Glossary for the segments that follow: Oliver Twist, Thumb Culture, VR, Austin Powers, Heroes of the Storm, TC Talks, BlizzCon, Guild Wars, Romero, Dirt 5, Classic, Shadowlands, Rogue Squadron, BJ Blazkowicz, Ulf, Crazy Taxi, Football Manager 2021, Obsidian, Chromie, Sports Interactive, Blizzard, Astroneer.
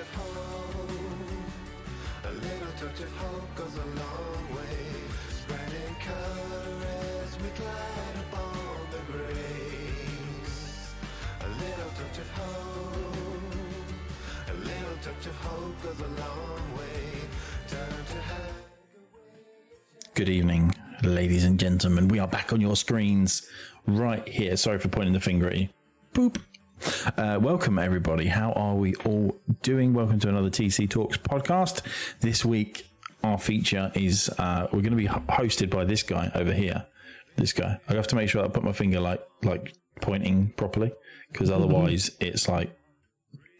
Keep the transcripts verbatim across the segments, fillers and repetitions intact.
of hope, a little touch of hope goes a long way, spreading color as we glide upon the grace. A little touch of hope, a little touch of hope goes a long way, turn to her. Good evening, ladies and gentlemen. We are back on your screens right here. Sorry for pointing the finger at you. Boop. Uh, welcome, everybody. How are we all doing? Welcome to another T C Talks podcast. This week, our feature is uh, we're going to be hosted by this guy over here. This guy. I have to make sure I put my finger like like pointing properly, because otherwise mm-hmm. it's like,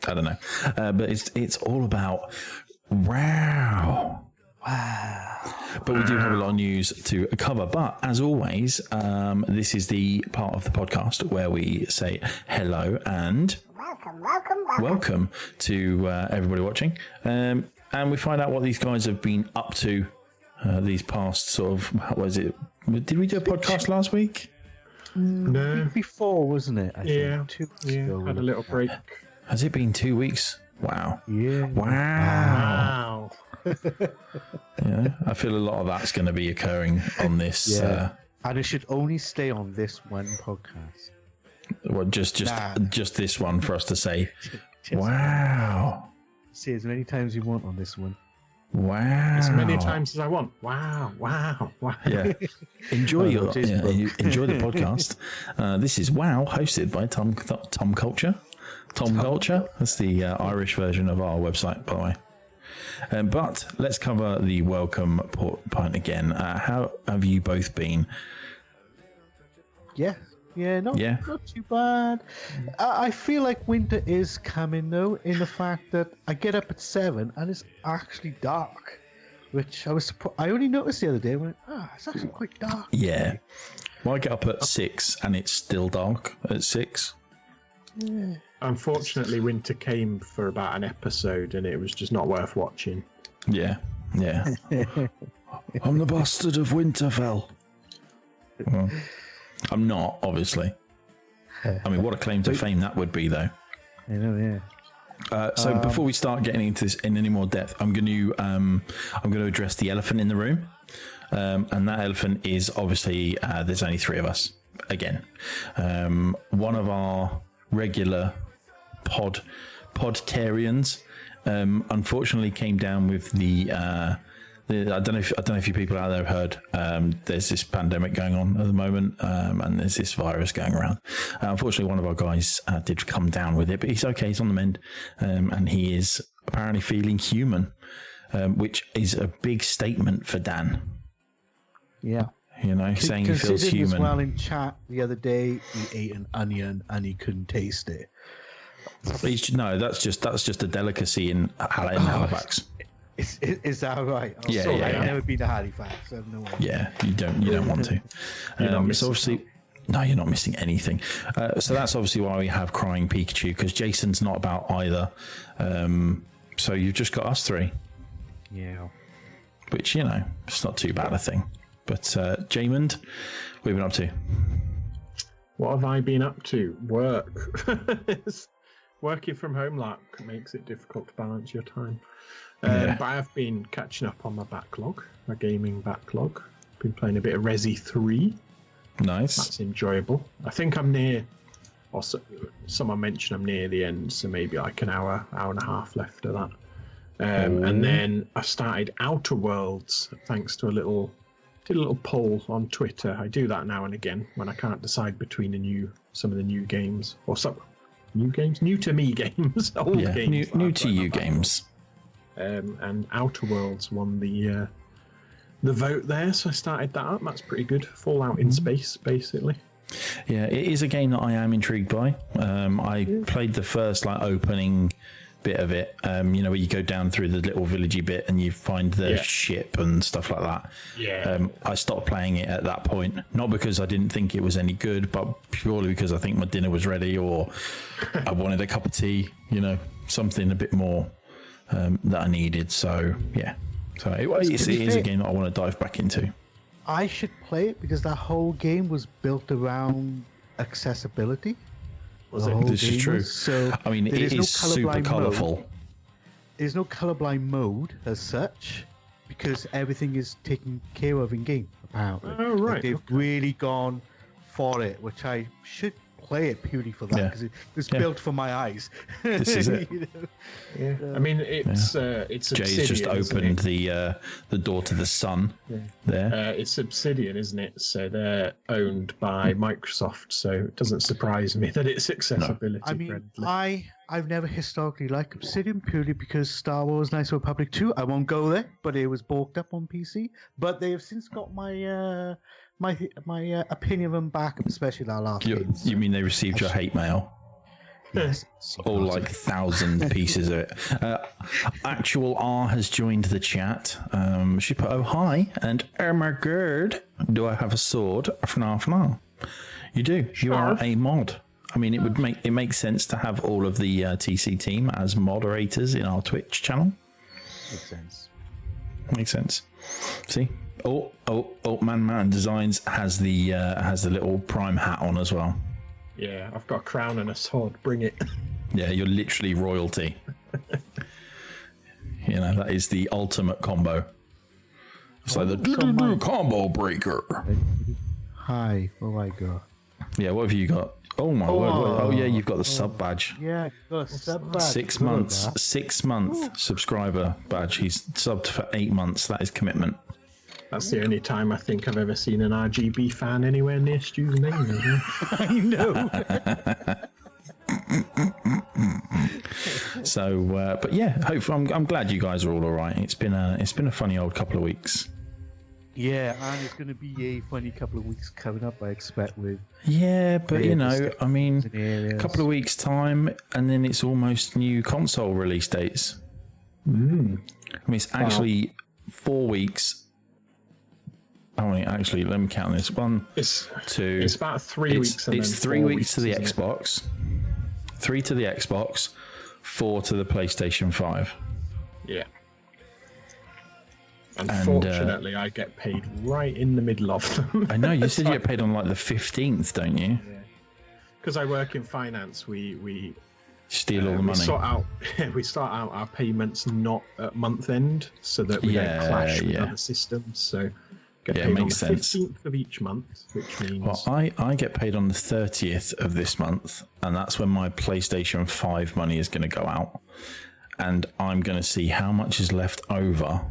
I don't know. Uh, but it's it's all about wow. Wow. But we do have a lot of news to cover. But as always, um, this is the part of the podcast where we say hello and welcome, welcome, welcome, welcome to uh, everybody watching. Um, and we find out what these guys have been up to uh, these past sort of, what was it? Did we do a podcast last week? No. Before, wasn't it? I yeah. Think. Two weeks yeah. ago. Had a little break. Has it been two weeks? Wow. Yeah. Wow. Wow. Yeah, I feel a lot of that's going to be occurring on this. Yeah. Uh, and it should only stay on this one podcast. Well, just just nah. just this one for us to say, wow. Say as many times as you want on this one. Wow. As many times as I want. Wow, wow, wow. Yeah. Enjoy oh, your yeah, enjoy the podcast. Uh, this is Wow, hosted by Thumb Thumb Culture. Thumb Culture. That's the uh, Irish version of our website, by the way. Um, but let's cover the welcome point again. Uh, how have you both been? Yeah, yeah, not, yeah. not too bad. I, I feel like winter is coming though, in the fact that I get up at seven and it's actually dark, which I was I only noticed the other day. I went, ah, oh, it's actually quite dark. Yeah, well, I get up at six and it's still dark at six. Yeah. Unfortunately, winter came for about an episode and it was just not worth watching. Yeah, yeah. I'm the bastard of Winterfell. Well, I'm not, obviously. I mean, what a claim to fame that would be, though. I know, yeah. Uh, so um, before we start getting into this in any more depth, I'm going to um, I'm going to address the elephant in the room, um, and that elephant is obviously uh, there's only three of us again. Um, one of our regular pod podtarians um unfortunately came down with the uh the, I don't know if I don't know if you people out there have heard um there's this pandemic going on at the moment um and there's this virus going around. Uh, unfortunately, one of our guys uh, did come down with it, but he's okay, he's on the mend, um and he is apparently feeling human, um, which is a big statement for Dan. Yeah. You know, C- saying he feels human. As well, in chat the other day, he ate an onion and he couldn't taste it. He's, no, that's just that's just a delicacy in, in oh, Halifax. Is, is, is that right? Oh, yeah, so yeah, I've yeah. never been to Halifax. I have no idea. Yeah, you don't you don't want to. Um, it's obviously that. No, you're not missing anything. Uh, so that's obviously why we have Crying Pikachu, because Jason's not about either. Um, so you've just got us three. Yeah. Which, you know, it's not too bad a thing. But uh, Jamond, what have you been up to? What have I been up to? Work. Working from home like makes it difficult to balance your time. Uh, yeah. But I've been catching up on my backlog, my gaming backlog. Been playing a bit of Resi three. Nice. That's enjoyable. I think I'm near, or so, someone mentioned I'm near the end, so maybe like an hour, hour and a half left of that. Um, and then I started Outer Worlds thanks to a little... Did a little poll on Twitter. I do that now and again when I can't decide between a new, some of the new games or some new games, new to me games, old yeah, games, new, like new to you games. Um, and Outer Worlds won the uh, the vote there, so I started that up. That's pretty good. Fallout in mm-hmm. space, basically. Yeah, it is a game that I am intrigued by. Um, I yeah. played the first like opening bit of it, um you know, where you go down through the little villagey bit and you find the yeah. ship and stuff like that. Yeah. um I stopped playing it at that point, not because I didn't think it was any good, but purely because I think my dinner was ready, or I wanted a cup of tea, you know, something a bit more um that I needed. So yeah, so it, it's, it is a game that I want to dive back into. I should play it, because that whole game was built around accessibility. Was it? This is true. So I mean, it is no super colourful. there's no colorblind mode as such, because everything is taken care of in game, apparently. Oh, right. Like they've okay. really gone for it, which I should play it purely for that, because yeah. it, it's yeah. built for my eyes. This is it. You know? yeah. Yeah. I mean, it's yeah. uh, it's Jay's Obsidian, just opened the uh, the door to the sun. Yeah. There, uh, it's Obsidian, isn't it? So they're owned by Microsoft. So it doesn't surprise me that it's accessibility. No. I mean, friendly. I I've never historically liked Obsidian purely because Star Wars: Knights of the Republic two. I won't go there, but it was balked up on P C. But they have since got my. Uh, My my uh, opinion of them back, especially that last you, game. So. You mean they received Actually. your hate mail? Yes. Or like thousand pieces of it. Uh, Actual R has joined the chat. Um, she put, oh, hi, and oh my god, do I have a sword? F N A F now. You do. You are a mod. I mean, it would make it makes sense to have all of the uh, T C team as moderators in our Twitch channel. Makes sense. Makes sense. See? Oh, oh, oh! Man, man! Designs has the uh, has the little Prime hat on as well. Yeah, I've got a crown and a sword. Bring it. Yeah, you're literally royalty. You know, that is the ultimate combo. It's oh, like the do do do combo breaker. Hi, what have I got? Yeah, what have you got? Oh my oh, word! What, oh yeah, you've got the oh, sub badge. Yeah, got a sub badge. Six Look months, six month Ooh. subscriber badge. He's subbed for eight months. That is commitment. That's the only time I think I've ever seen an R G B fan anywhere near Stu's name. I know. So, uh, but yeah, hopefully, I'm, I'm glad you guys are all all right. It's been a it's been a funny old couple of weeks. Yeah, and it's going to be a funny couple of weeks coming up, I expect. With yeah, but you know, I mean, a couple of weeks time, and then it's almost new console release dates. Mm. I mean, it's actually wow. four weeks. Oh, wait, actually, let me count this. One, it's, two. It's about three it's, weeks. And it's three weeks, weeks to the Xbox, it? three to the Xbox, four to the PlayStation five. Yeah. Unfortunately, and, uh, I get paid right in the middle of them. I know. You said you get paid on like the fifteenth, don't you? Yeah. Because I work in finance, we we steal uh, all the money. We sort out we start out our payments not at month end, so that we yeah, don't clash with yeah. other systems. So. Get yeah, paid it makes on the sense. fifteenth of each month, which means well, I, I get paid on the thirtieth of this month, and that's when my PlayStation five money is going to go out, and I'm going to see how much is left over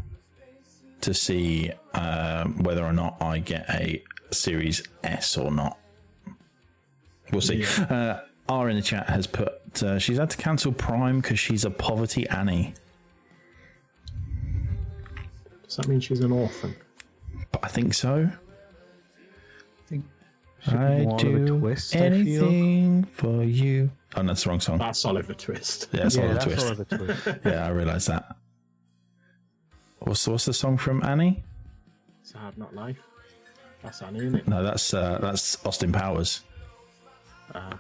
to see uh, whether or not I get a Series S or not. We'll see. Yeah. Uh, R in the chat has put uh, she's had to cancel Prime because she's a poverty Annie. Does that mean she's an orphan? But I think so. I, think I do twist, anything I for you. Oh, no, that's the wrong song. That's Oliver Twist. Yeah, that's, yeah, Oliver, that's Twist. Oliver Twist. Yeah, I realised that. What's, what's the song from Annie? It's Hard Not Life. That's Annie, isn't it? No, that's uh, that's Austin Powers. Uh,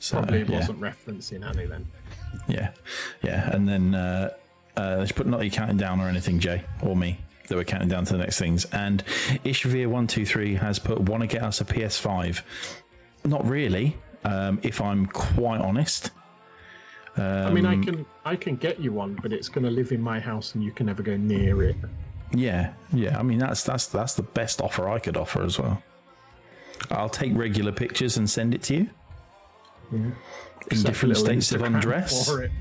so, probably yeah. wasn't referencing Annie then. Yeah, yeah. And then uh, uh, she put Not You Counting Down or anything, Jay, or me. That we're counting down to the next things. And Ishvir one two three has put, want to get us a P S five? Not really, um, if I'm quite honest. Um, I mean, I can I can get you one, but it's going to live in my house and you can never go near it. Yeah, yeah. I mean, that's that's that's the best offer I could offer as well. I'll take regular pictures and send it to you. Yeah. In Except different states Instagram of undress. For it.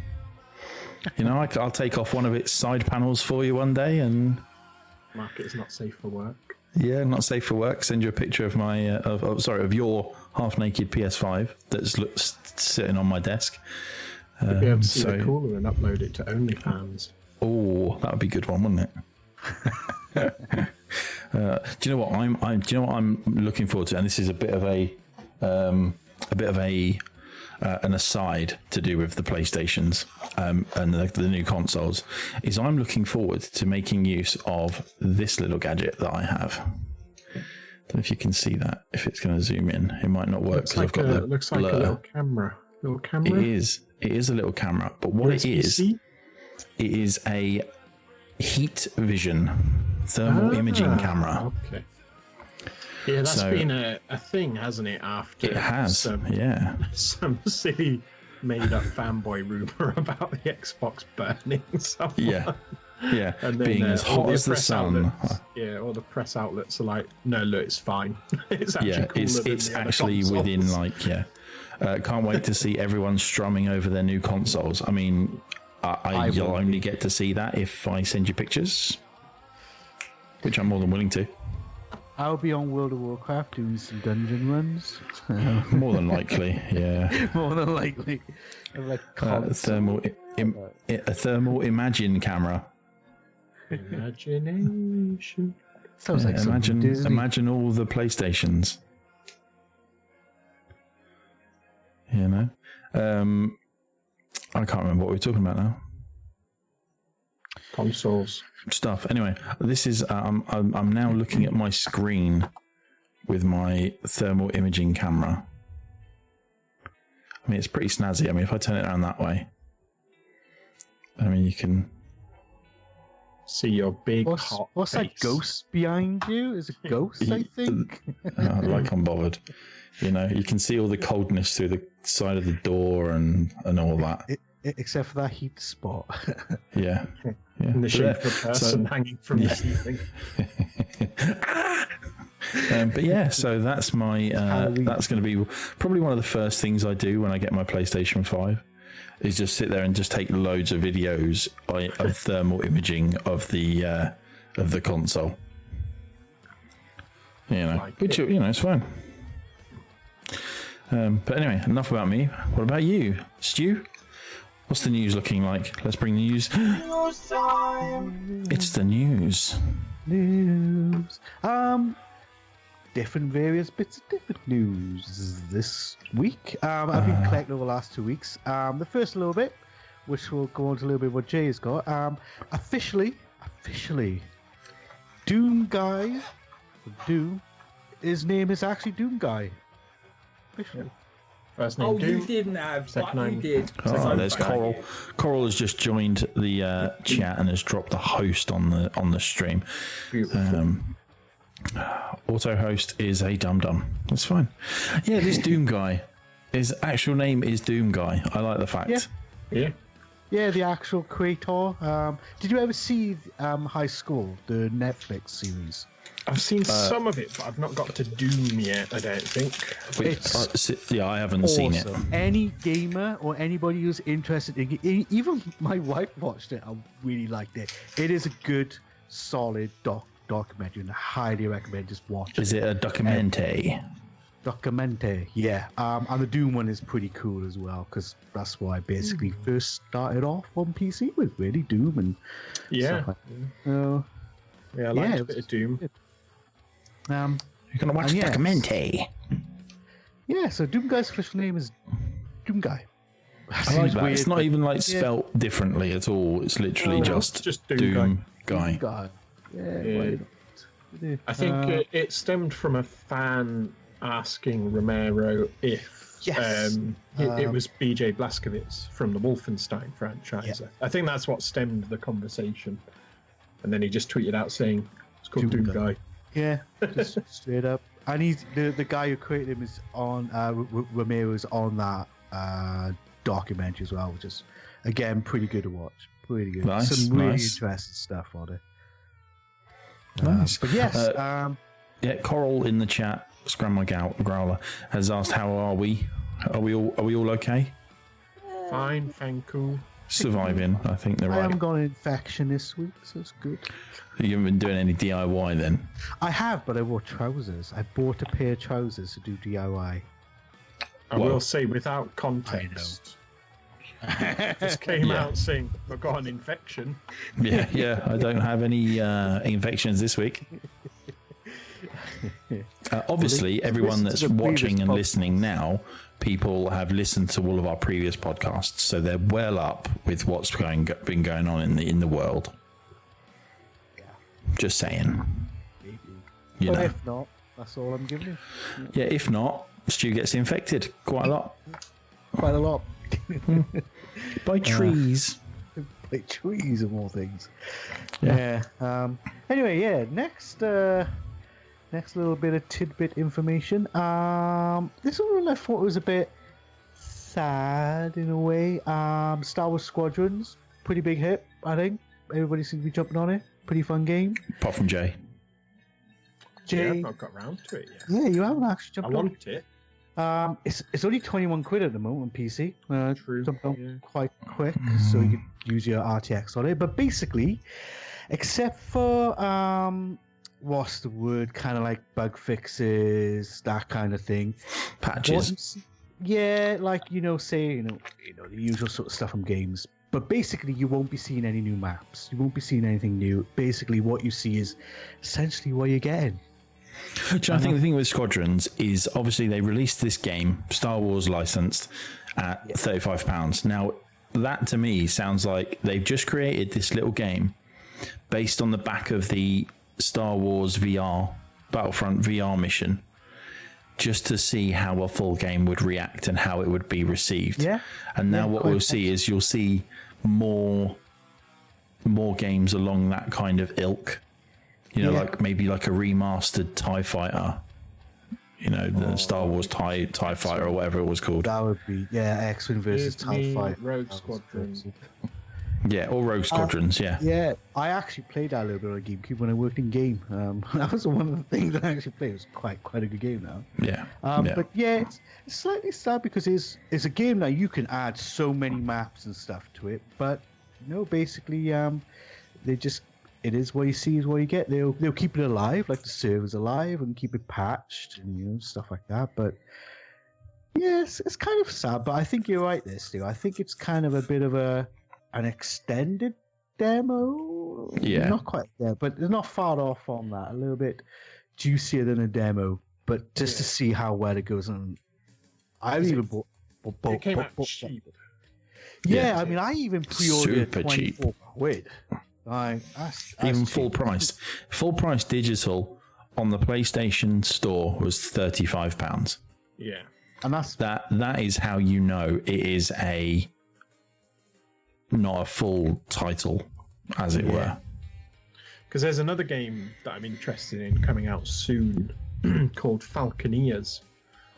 You know, I, I'll take off one of its side panels for you one day and... Market is not safe for work. Yeah, not safe for work. Send you a picture of my, uh, of, of sorry, of your half-naked P S five that's looks, sitting on my desk. You'd um, be able to see so... the cooler and upload it to OnlyFans. Oh, that would be a good one, wouldn't it? uh, do you know what I'm? I'm. Do you know what I'm looking forward to? And this is a bit of a, um, a bit of a, uh, an aside to do with the PlayStations. Um, and the, the new consoles is I'm looking forward to making use of this little gadget that I have. I don't know if you can see that. If it's going to zoom in, it might not work because like I've got a, the looks blur. Like a little camera. Little camera. It is. It is a little camera. But what U S B C? It is, it is a heat vision thermal ah, imaging camera. Okay. Yeah, that's so, been a, a thing, hasn't it? After it has. Some, yeah. Some silly made-up fanboy rumor about the Xbox burning someone. Yeah, yeah. And then, being uh, as hot as the sun. Yeah, all the press outlets are like, no, look, it's fine. It's actually yeah, cooler it's, than it's the actually other within like yeah. Uh, can't wait to see everyone strumming over their new consoles. I mean, I, I, I you'll only be. get to see that if I send you pictures, which I'm more than willing to. I'll be on World of Warcraft doing some dungeon runs. More than likely, yeah. More than likely. Like uh, a, thermal, Im, a thermal imagine camera. Imagination. Sounds yeah, like imagine, Disney. Imagine all the PlayStations. You know? Um, I can't remember what we were talking about now. Consoles. Stuff. Anyway, this is um, I'm I'm now looking at my screen with my thermal imaging camera. I mean, it's pretty snazzy. I mean, if I turn it around that way, I mean, you can see your big what's, hot What's face. That ghost behind you? Is a ghost, I think. Oh, like I'm bothered. You know, you can see all the coldness through the side of the door and, and all that. It, Except for that heat spot. yeah. yeah. And the shape of a person so, hanging from yeah. the ceiling. um, but yeah, so that's my. Uh, that's going to be probably one of the first things I do when I get my PlayStation five is just sit there and just take loads of videos of thermal imaging of the uh, of the console. You know, like which it. you know, it's fun. Um, but anyway, enough about me. What about you, Stu? What's the news looking like? Let's bring the news. News time. It's the news. News. Um, different various bits of different news this week. Um, I've been uh, collecting over the last two weeks. Um, the first little bit, which will go on to a little bit what Jay has got. Um, officially, officially, Doomguy, Doom, his name is actually Doomguy. Officially. Yeah. First name oh, Doom. You didn't have that. You did. Oh, oh there's Coral. Here. Coral has just joined the uh, chat and has dropped the host on the on the stream. Um, auto host is a dum dum. That's fine. Yeah, this Doomguy. His actual name is Doomguy. I like the fact. Yeah. Yeah. Yeah, the actual creator. Um, did you ever see um, High School, the Netflix series? I've seen uh, some of it, but I've not got to Doom yet, I don't think. It's uh, yeah, I haven't awesome. seen it. Any gamer or anybody who's interested in it, even my wife watched it. I really liked it. It is a good, solid doc documentary, and I highly recommend just watching it. Is it a documentary? Documente, yeah. Um, and the Doom one is pretty cool as well, because that's what I basically mm. first started off on P C with, really, Doom and yeah. stuff like that. Uh, yeah, I liked yeah, a bit of Doom. Um, You're going to watch yes. Documente. Yeah, so Doomguy's official name is Doomguy. I like that. Weird, it's not even like spelt yeah. differently at all. It's literally oh, just, just Doomguy. Doomguy. Doomguy. Yeah, yeah. Why not? I think uh, it stemmed from a fan asking Romero if yes. um, it, um, it was B J Blazkowicz from the Wolfenstein franchise. Yeah. I think that's what stemmed the conversation. And then he just tweeted out saying, it's called Doom, Doom Guy. Guy. Yeah, just straight up. And he's, the, the guy who created him is on, uh, R- Romero's on that uh, documentary as well, which is, again, pretty good to watch. Pretty good. Nice, Some really nice. interesting stuff on it. Nice. Um, but yes. Uh, um, yeah, Coral in the chat. Scramble Growler has asked, "How are we? Are we all? Are we all okay?" Fine, thank you. Surviving, I think they're right. I haven't got an infection this week, so it's good. You haven't been doing any D I Y then? I have, but I wore trousers. I bought a pair of trousers to do D I Y. I well, will say, without context, just came yeah. out saying I've got an infection. Yeah, yeah. I don't have any uh, infections this week. Uh, obviously, everyone that's watching and listening now, people have listened to all of our previous podcasts, so they're well up with what's going been going on in the in the world. Yeah. Just saying. Maybe. You well, know. If not, that's all I'm giving you. Yeah, if not, Stu gets infected quite a lot. Quite a lot. By trees. Uh, by trees and all things. Yeah. yeah. Um, anyway, yeah. Next. Uh, Next little bit of tidbit information. Um, this one I thought was a bit sad in a way. Um, Star Wars Squadrons, pretty big hit, I think. Everybody seems to be jumping on it. Pretty fun game. Apart from Jay. Jay, yeah, I've not got round to it yet. Yeah, you haven't actually jumped on it. I want it. Um, it's it's only twenty-one quid at the moment on P C. Uh, True. Jumped on yeah. quite quick, mm. so you use your R T X on it. But basically, except for... Um, what's the word, kind of like bug fixes, that kind of thing, patches, what, yeah, like, you know, say, you know, you know, the usual sort of stuff from games. But basically, you won't be seeing any new maps, you won't be seeing anything new. Basically, what you see is essentially what you're getting. Which I think the thing with Squadrons is, obviously, they released this game, Star Wars licensed, at yeah. thirty-five pounds. Now, that to me sounds like they've just created this little game based on the back of the Star Wars V R, Battlefront V R mission, just to see how a full game would react and how it would be received. Yeah. And now yeah, what we'll see is you'll see more more games along that kind of ilk. You know, yeah. like maybe like a remastered TIE Fighter. You know, the oh. Star Wars TIE, TIE Fighter or whatever it was called. That would be, yeah, X-Wing versus TIE Fighter. Rogue Squadron. Yeah, or Rogue Squadrons, uh, yeah. Yeah, I actually played that a little bit on GameCube when I worked in game. Um, that was one of the things that I actually played. It was quite quite a good game now. Yeah. Um, yeah. But yeah, it's, it's slightly sad because it's, it's a game now you can add so many maps and stuff to it. But, you know, basically, um, they just, it is what you see is what you get. They'll, they'll keep it alive, like the server's alive, and keep it patched and, you know, stuff like that. But, yeah, it's, it's kind of sad. But I think you're right there, Stu. I think it's kind of a bit of a... an extended demo, yeah, not quite there, but they're not far off on that. A little bit juicier than a demo, but just yeah. to see how well it goes. And I've even bought. Bo- bo- it came bo- out bo- cheap. Yeah, yeah, I mean, I even pre-ordered super cheap. Quid. I, that's, that's even cheap. Full price, full price digital on the PlayStation Store was thirty-five pounds. Yeah, and that's that. That is how you know it is a. Not a full title, as it yeah. were. Because there's another game that I'm interested in coming out soon called Falconeers.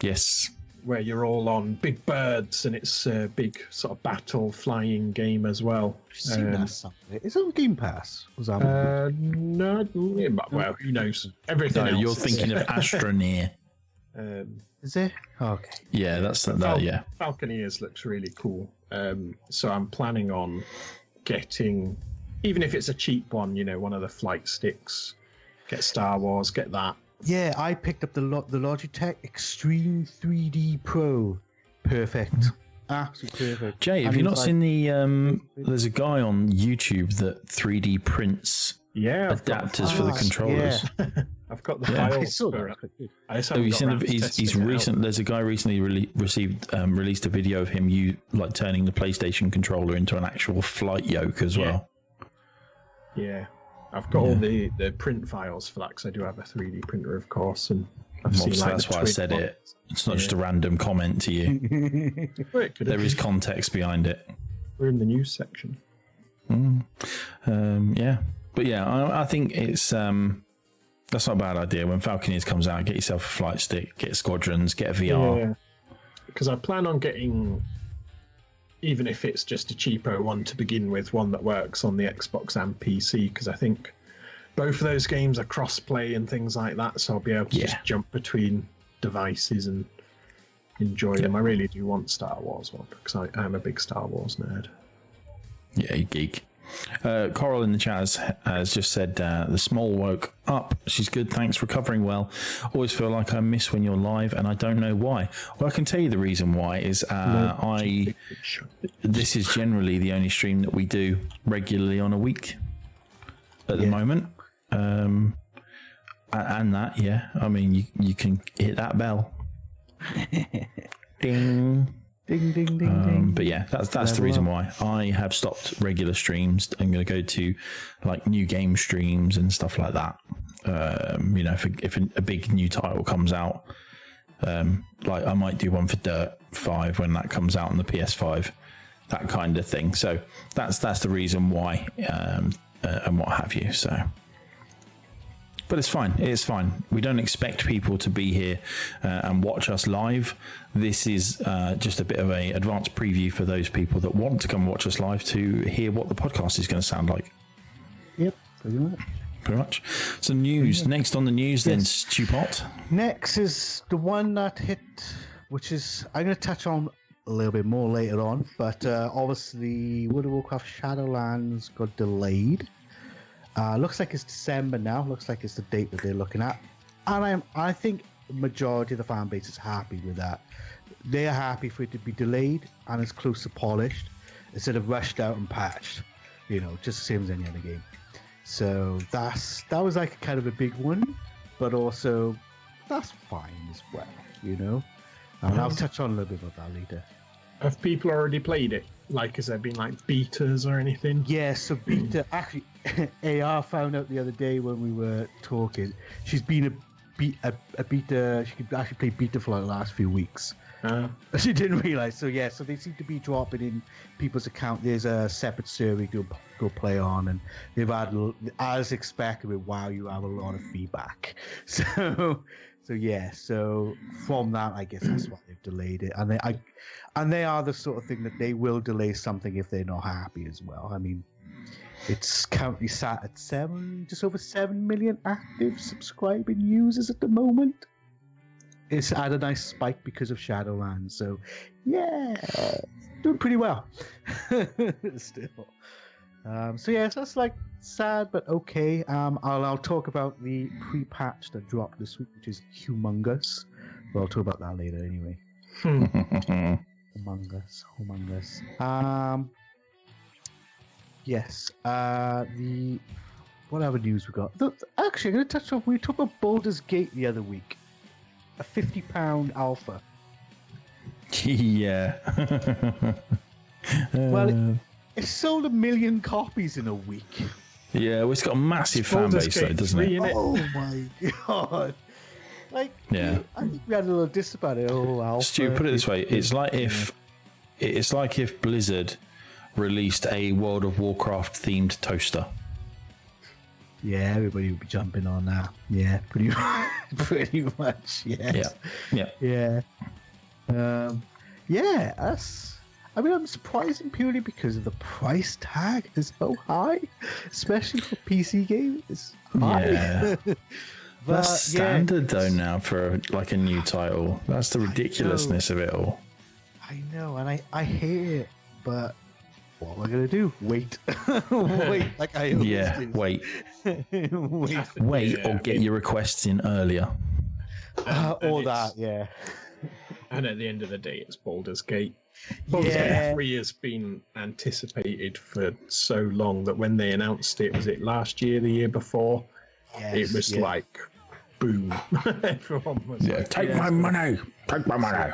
Yes. Where you're all on big birds, and it's a big sort of battle flying game as well. I've seen um, that something. Is it on Game Pass? Was that uh, no, yeah, but, well, who knows? Everything no, else. You're thinking of Astroneer. Um, is it? Oh, okay. Yeah, that's that, Fal- yeah. Falconeers looks really cool. Um, so I'm planning on getting, even if it's a cheap one, you know, one of the flight sticks, get Star Wars, get that. Yeah, I picked up the Lo- the Logitech Extreme three D Pro. Perfect. Absolutely perfect. Jay, have I mean, you not like, seen the, um, there's a guy on YouTube that three D prints yeah, adapters got, for the ah, controllers. Yeah. I've got the yeah. files for it. I just haven't so got the, he's, he's recent, there's a guy recently re- received um, released a video of him you like turning the PlayStation controller into an actual flight yoke as well. Yeah, yeah. I've got yeah. all the, the print files for that because I do have a three D printer, of course, and I've seen, like, that's why I said ones. It. It's not yeah. just a random comment to you. Well, there is context behind it. We're in the news section. Mm. Um, yeah, but yeah, I, I think it's. Um, That's not a bad idea. When Falconeers comes out, get yourself a flight stick, get Squadrons, get a V R. Because yeah. I plan on getting, even if it's just a cheapo one to begin with, one that works on the Xbox and P C, because I think both of those games are cross-play and things like that, so I'll be able to yeah. just jump between devices and enjoy yeah. them. I really do want Star Wars one, because I am a big Star Wars nerd. Yeah, you geek. Uh, Coral in the chat has, has just said uh, the small woke up. She's good, thanks, recovering well. Always feel like I miss when you're live, and I don't know why. Well, I can tell you the reason why is uh, no, I. This is generally the only stream that we do regularly on a week at yeah. the moment, um, and that yeah. I mean, you you can hit that bell. Ding. Ding, ding, ding, um, ding. But yeah, that's that's the reason why I have stopped regular streams. I'm going to go to like new game streams and stuff like that. Um, you know, if, if a, a big new title comes out, um, like I might do one for Dirt five when that comes out on the P S five, that kind of thing. So that's that's the reason why um, uh, and what have you. So but it's fine. It's fine. We don't expect people to be here uh, and watch us live. This is uh, just a bit of an advanced preview for those people that want to come watch us live to hear what the podcast is going to sound like. Yep, pretty much. Pretty much. So news. Next on the news, yes. Then, Stupot. Next is the one that hit, which is I'm going to touch on a little bit more later on, but uh, obviously World of Warcraft Shadowlands got delayed. Uh, looks like it's December now. Looks like it's the date that they're looking at, and I'm I think the majority of the fan base is happy with that. They're happy for it to be delayed and it's close to polished instead of rushed out and patched. You know, just the same as any other game. So that's that was like kind of a big one, but also that's fine as well. You know. And I'll touch on a little bit about that later. Have people already played it? Like, has there been, like, betas or anything? Yeah, so beta... actually, A R found out the other day when we were talking. She's been a, be- a, a beta... She could actually play beta for, like, the last few weeks. Uh, she didn't realise. So, yeah, so they seem to be dropping in people's account. There's a separate server you can go play on, and they've had, as expected, wow, you have a lot of feedback. So... So yeah, so from that, I guess that's why they've delayed it, and they, I, and they are the sort of thing that they will delay something if they're not happy as well. I mean, it's currently sat at seven, just over seven million active subscribing users at the moment. It's had a nice spike because of Shadowlands, so yeah, doing pretty well still. Um, so yeah, so that's like sad but okay. Um, I'll I'll talk about the pre-patch that dropped this week, which is humongous. But I'll talk about that later anyway. humongous, humongous. Um, yes. Uh, the what other news we got? The, actually, I'm going to touch on. We talked about Baldur's Gate the other week. A fifty pound alpha. Yeah. well. It, It sold a million copies in a week. Yeah, well, it's got a massive fan base, though, doesn't it? Oh, my God. Like, yeah. I think we had a little diss about it. Oh, Stu, put it this way. It's like if it's like if Blizzard released a World of Warcraft-themed toaster. Yeah, everybody would be jumping on that. Yeah, pretty much, pretty much yes. Yeah. Yeah. Yeah. Um, yeah, that's... I mean, I'm surprised purely because of the price tag is so high, especially for P C games. It's high. Yeah. but, That's standard, yeah, though, now for like a new title. That's the ridiculousness of it all. I know, and I, I hate it, but what am I going to do? Wait. wait, like I always yeah, do. wait. wait. Wait yeah. Or get your requests in earlier. Uh, or that, yeah. And at the end of the day, it's Baldur's Gate. Baldur's yeah. Gate three has been anticipated for so long that when they announced it, was it last year, the year before? Yes, it was yeah. like, boom. Everyone was yeah, like, take yeah. my money, take my money.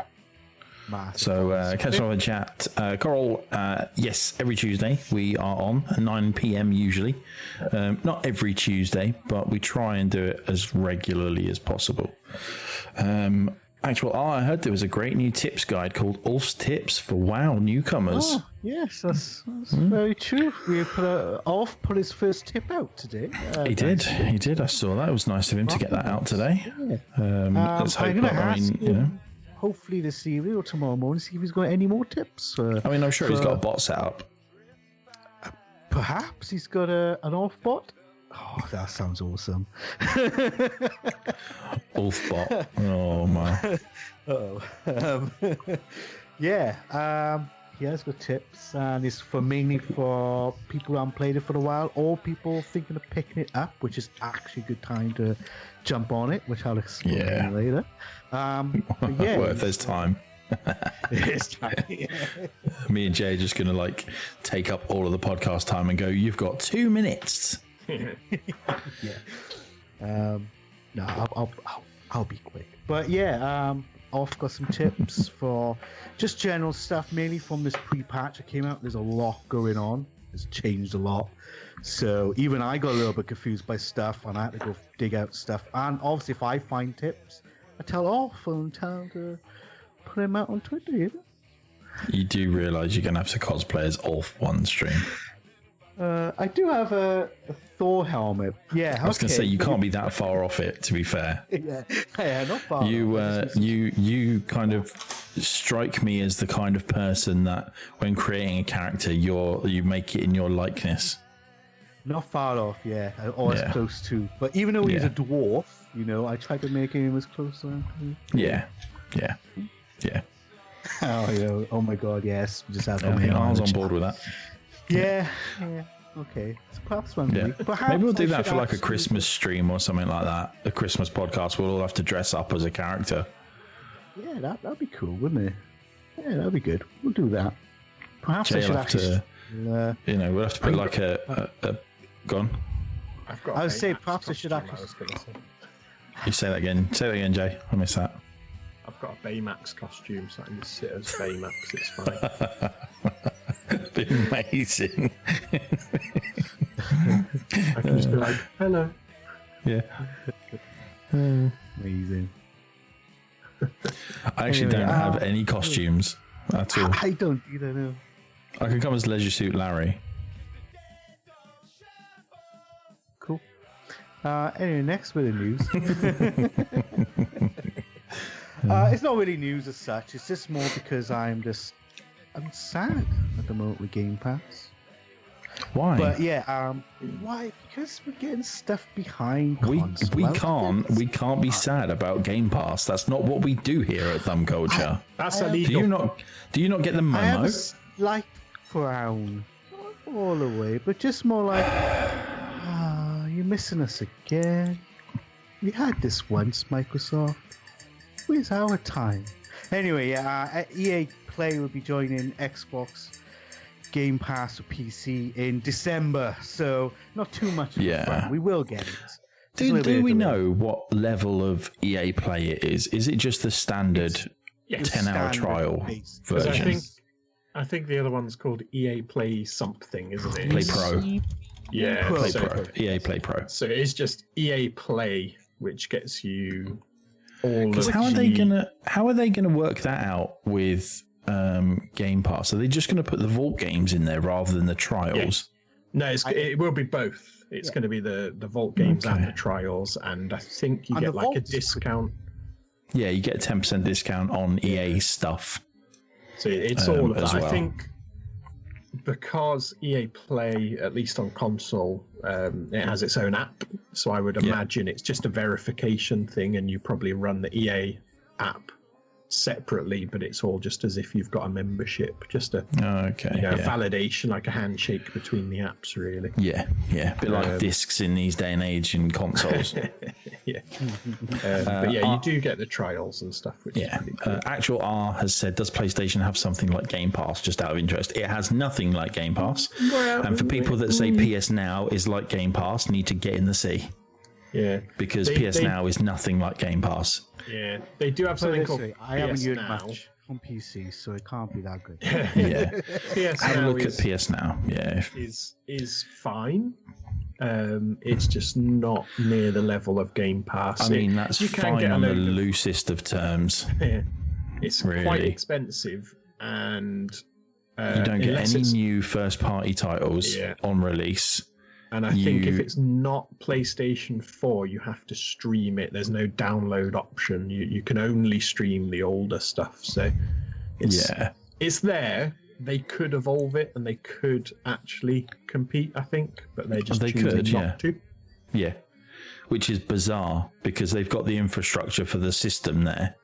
So, uh, catch up in chat. Uh, Coral, uh, yes, every Tuesday we are on, nine p.m. usually. Um, not every Tuesday, but we try and do it as regularly as possible. Um, Actual, oh, I heard there was a great new tips guide called Ulf's Tips for WoW newcomers. Oh, yes, that's, that's mm. very true. We put a, Ulf put his first tip out today. Uh, he did, he did. I saw that. It was nice of him to get that out today. Yeah. Um, um, let's hope that, I mean, you know. Hopefully this evening or tomorrow morning, see if he's got any more tips. For, I mean, I'm sure for, he's got a bot set up. Uh, perhaps he's got a, an Ulf bot. Oh, that sounds awesome. Ulfbot. Oh, my. Oh. Um, yeah. Um, he has got tips, and it's for mainly for people who haven't played it for a while or people thinking of picking it up, which is actually a good time to jump on it, which I'll explain yeah. later. Um, yeah. Worth his time. yeah. Me and Jay are just going to, like, take up all of the podcast time and go, you've got two minutes. yeah. Um, no, I'll, I'll, I'll, I'll be quick. But yeah, um, I've got some tips for just general stuff, mainly from this pre-patch that came out. There's a lot going on. It's changed a lot. So even I got a little bit confused by stuff, and I had to go dig out stuff. And obviously, if I find tips, I tell off and tell him to put them out on Twitter. You know? You do realise you're going to have to cosplay as Ulf one stream. Uh, I do have a, a Thor helmet. Yeah, okay. I was going to say you can't be that far off it. To be fair, yeah, yeah, not far. You, uh, you, you kind of strike me as the kind of person that, when creating a character, you're you make it in your likeness. Not far off, yeah, or yeah. as close to. But even though he's yeah. a dwarf, you know, I tried to make him as close as I could. Yeah, yeah, yeah. Oh yeah! Oh my God! Yes, we just have. Oh, yeah, I was on board with that. Yeah, yeah. Okay. So perhaps one yeah. week. Perhaps Maybe we'll do that for like a Christmas stream or something like that. A Christmas podcast. We'll all have to dress up as a character. Yeah, that that'd be cool, wouldn't it? Yeah, that'd be good. We'll do that. Perhaps Jay I should actually. To, uh, you know, we'll have to put like a, a, a gone. I've got. I would say perhaps I should actually. You say that again. Say that again, Jay. I miss that. I've got a Baymax costume, so I can sit as Baymax. It's fine. It'd be amazing. I can just be like, hello. Yeah. Amazing. I actually anyway, don't uh, have any costumes at all. I don't either, no. I can come as Leisure Suit Larry. Cool. Uh, anyway, next bit of news. Uh, it's not really news as such. It's just more because I'm just I'm sad at the moment with Game Pass. Why? But yeah, um, why? Because we're getting stuff behind. We we can't we can't be sad about Game Pass. That's not what we do here at Thumb Culture. I, That's I illegal. Do you not do you not get the memo? I have a slight frown, not all the way, but just more like, ah, oh, you're missing us again. We had this once, Microsoft. Where's our time? Anyway, uh, E A Play will be joining Xbox Game Pass for P C in December, so not too much. Yeah, fun. We will get it. Do, do we know what level of E A Play it is? Is it just the standard ten-hour trial version? I think, I think the other one's called E A Play something, isn't it? Play Pro. Yeah, Play so, Pro. E A Play Pro. So it's just E A Play, which gets you. Because how are they gonna how are they gonna work that out with um, Game Pass? Are they just gonna put the Vault games in there rather than the trials? Yeah. No, it's, I, it will be both. It's yeah. gonna be the, the Vault games okay. and the trials, and I think you and get like Vault's a discount. Yeah, you get a ten percent discount on yeah. E A stuff. So it's um, all of that. Well. I think because E A Play, at least on console, um, it has its own app, so I would imagine yeah. it's just a verification thing, and you probably run the E A app separately, but it's all just as if you've got a membership, just a oh, okay. you know, yeah. validation, like a handshake between the apps, really. Yeah, yeah, a bit like um, discs in these day and age in consoles. yeah, uh, but yeah, uh, you do get the trials and stuff. Which yeah, is cool. uh, actual R has said, does PlayStation have something like Game Pass? Just out of interest, it has nothing like Game Pass. Well, and for people that say P S Now is like Game Pass, need to get in the sea. Yeah, because they, P S they, Now is nothing like Game Pass. Yeah, they do have something called I P S haven't Now much on P C, so it can't be that good. yeah, P S Now look is, at P S Now. Yeah, is is fine. Um, it's just not near the level of Game Pass. I mean, that's you fine on the loosest of terms. Yeah. It's really. quite expensive, and uh, you don't get any new first-party titles yeah. on release. And I you... think if it's not PlayStation four, you have to stream it. There's no download option. You you can only stream the older stuff. So it's, yeah. it's there. They could evolve it, and they could actually compete, I think. But they're just they choosing could, not yeah. to. Yeah, which is bizarre, because they've got the infrastructure for the system there.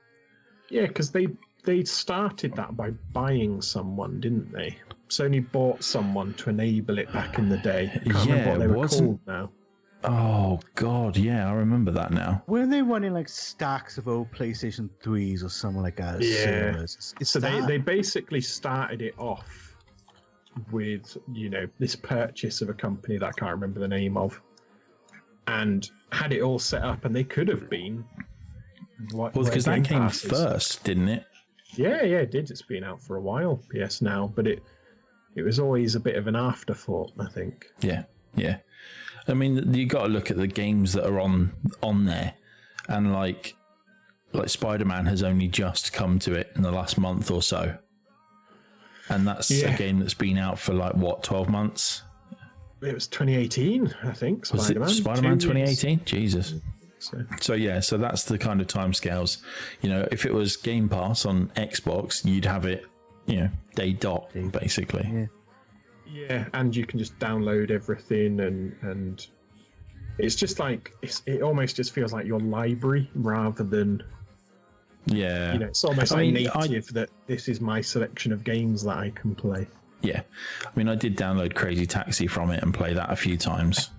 Yeah, because they, they started that by buying someone, didn't they? Sony bought someone to enable it back in the day. I can't yeah, remember what they were wasn't... called now. Oh, God, yeah, I remember that now. Weren't they running, like, stacks of old PlayStation threes or something like that? Yeah. It's, it's so that. They, they basically started it off with, you know, this purchase of a company that I can't remember the name of, and had it all set up, and they could have been... What, well, because that came passes. first, didn't it? Yeah, yeah, it did. It's been out for a while, P S Now, but it... It was always a bit of an afterthought, I think. Yeah, yeah. I mean, you got to look at the games that are on on there, and like, like Spider-Man has only just come to it in the last month or so, and that's yeah. a game that's been out for like what twelve months. It was twenty eighteen, I think. Spider-Man, Spider-Man twenty eighteen? Jesus. So. so yeah, so that's the kind of timescales. You know, if it was Game Pass on Xbox, you'd have it, you know, day dot, basically. Yeah. Yeah, and you can just download everything, and and it's just like it's, it almost just feels like your library rather than. Yeah, you know, it's almost I like mean, native I, that this is my selection of games that I can play. Yeah, I mean, I did download Crazy Taxi from it and play that a few times.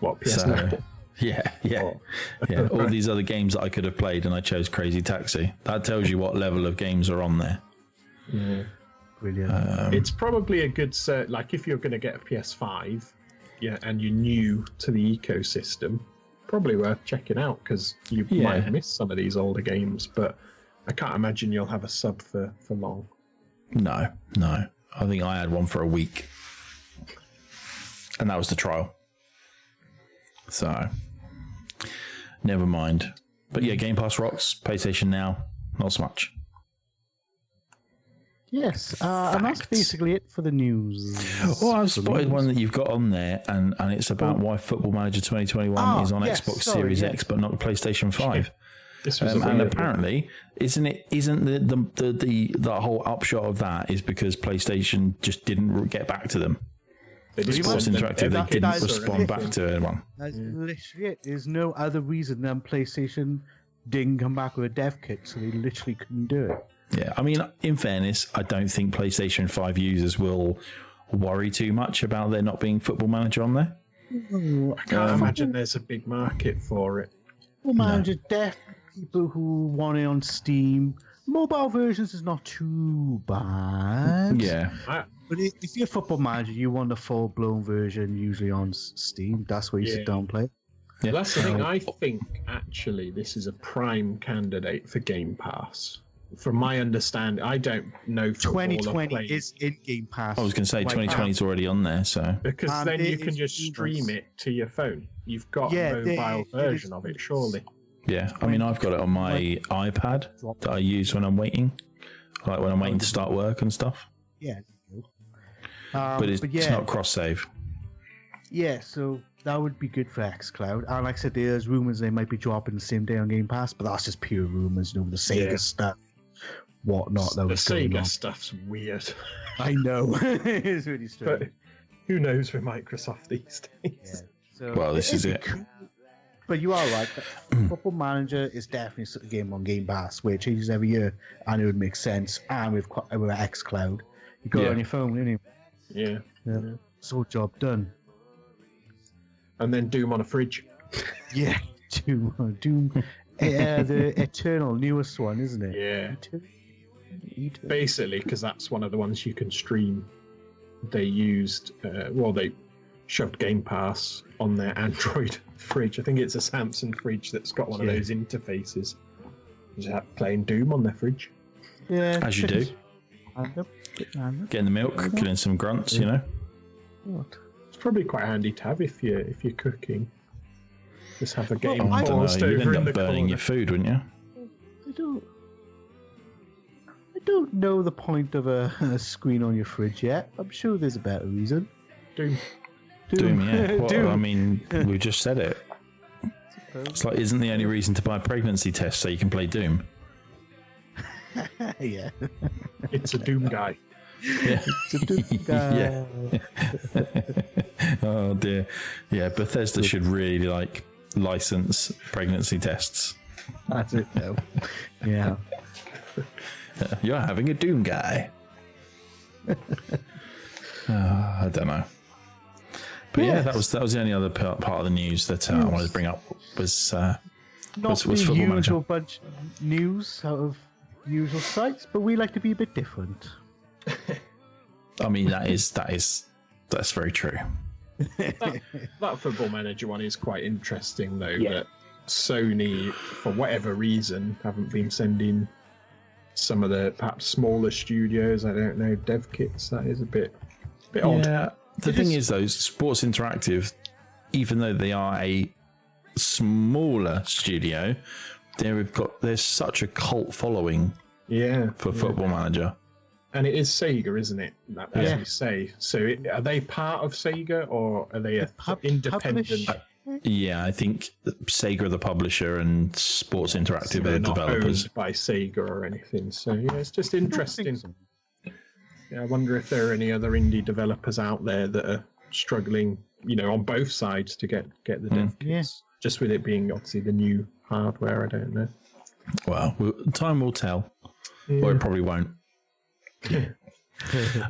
What, P S so, Now? Yeah, yeah, oh. yeah. All these other games that I could have played, and I chose Crazy Taxi. That tells you what level of games are on there. Yeah. Brilliant. Um, it's probably a good set, like if you're going to get a P S five, yeah, and you're new to the ecosystem, probably worth checking out because you yeah. might miss some of these older games. But I can't imagine you'll have a sub for, for long. No, no. I think I had one for a week, and that was the trial. So, never mind. But yeah, Game Pass rocks. PlayStation Now, not so much. Yes, uh, and that's basically it for the news. Oh, I've spotted one that you've got on there, and, and it's about oh. why Football Manager twenty twenty-one oh, is on yes, Xbox sorry, Series yeah. X, but not the PlayStation five. This was um, and apparently, isn't it? Isn't the the, the the the whole upshot of that is because PlayStation just didn't get back to them. They didn't Sports Interactive, they didn't respond back to anyone. That's literally it. There's no other reason than PlayStation didn't come back with a dev kit, so they literally couldn't do it. Yeah, I mean, in fairness, I don't think PlayStation five users will worry too much about there not being Football Manager on there. I can't um, imagine there's a big market for it. Football Manager, no. deaf people who want it on Steam. Mobile versions is not too bad. Yeah. I, but if you're Football Manager, you want a full-blown version, usually on Steam. That's where you yeah. sit down and play. Yeah. That's the thing. I think, actually, this is a prime candidate for Game Pass. From my understanding, I don't know. twenty twenty is in Game Pass. I was going to say twenty twenty is already on there, so because um, then you can just stream it to your phone. You've got yeah, a mobile it, version it of it, surely. Yeah, I mean, I've got it on my iPad that I use when I'm waiting, like when I'm waiting to start work and stuff. Yeah, um, but, it's, but yeah, it's not cross save. Yeah, so that would be good for xCloud. And like I said, there's rumors they might be dropping the same day on Game Pass, but that's just pure rumors, you know, the Sega yeah. stuff. Whatnot, that was the Sega on. Stuff's weird. I know. It's really strange. But who knows with Microsoft these days? Yeah. So well, this is it. Cool. But you are right. Football Manager is definitely a game on Game Pass, where it changes every year, and it would make sense. And with, with xCloud, you got yeah. it on your phone, don't you? Yeah. yeah. yeah. So job done. And then Doom on a fridge. yeah. Doom. Doom. uh, the Eternal, newest one, isn't it? Yeah. Eternal. Eternal. Basically, because that's one of the ones you can stream. They used, uh, well, they shoved Game Pass on their Android fridge. I think it's a Samsung fridge that's got one yeah. of those interfaces. Is that playing Doom on their fridge? Yeah. As you do. And up, and up. Getting the milk, getting some grunts, yeah. you know. What? It's probably quite handy to have if you if you're cooking. Just have a game well, paused over in the corner. You'd end up burning your food, wouldn't you? I don't... I don't know the point of a, a screen on your fridge yet. I'm sure there's a better reason. Doom. Doom, Doom yeah. Well, Doom. I mean, we just said it. It's like, isn't the only reason to buy a pregnancy test so you can play Doom? yeah. It's a Doom guy. Yeah. It's a Doom guy. yeah. Oh, dear. Yeah, Bethesda should really, like... license pregnancy tests. That's it, though. yeah. You're having a Doom guy. oh, I don't know. But yes. yeah, that was that was the only other part of the news that uh, I wanted to bring up was uh, not was, was the Football usual Manager. Bunch of news out of usual sites, but we like to be a bit different. I mean, that is that is that's very true. that, that Football Manager one is quite interesting, though, yeah. that Sony, for whatever reason, haven't been sending some of the perhaps smaller studios, I don't know, dev kits. That is a bit, bit yeah. odd. Yeah, the it thing is, is, though, Sports Interactive, even though they are a smaller studio, they've got there's such a cult following yeah, for Football yeah. Manager. And it is Sega, isn't it? That, as yeah. you say. So it, are they part of Sega, or are they a pub- independent? Publish? Yeah, I think Sega, the publisher, and Sports Interactive, they're not developers. Owned by Sega or anything. So yeah, it's just interesting. Yeah, I wonder if there are any other indie developers out there that are struggling, you know, on both sides to get, get the dev mm. kits. Yeah. Just with it being obviously the new hardware, I don't know. Well, time will tell, yeah. or it probably won't. Yeah.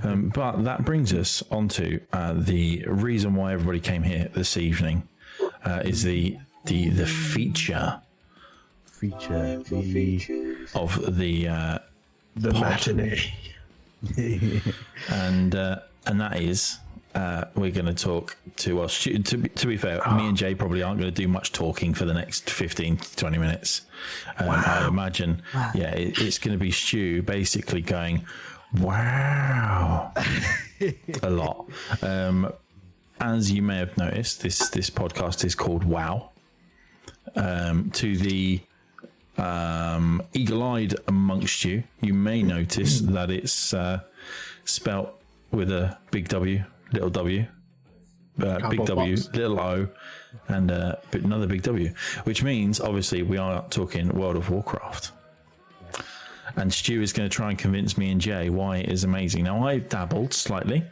um, but that brings us on to uh, the reason why everybody came here this evening uh, is the the the feature feature the, of the uh, the matinee, and uh, and that is uh, we're going to talk to our stu- to be, to be fair, oh. me and Jay probably aren't going to do much talking for the next fifteen to twenty minutes. Um, wow. I imagine, wow. yeah, it, it's going to be Stu basically going. Wow, a lot. Um, as you may have noticed, this this podcast is called Wow. Um, to the um, eagle-eyed amongst you, you may notice that it's uh, spelt with a big W, little W, uh, big W, box. Little O, and uh, but another big W, which means obviously we are talking World of Warcraft. And Stu is going to try and convince me and Jay why it is amazing. Now, I've dabbled slightly.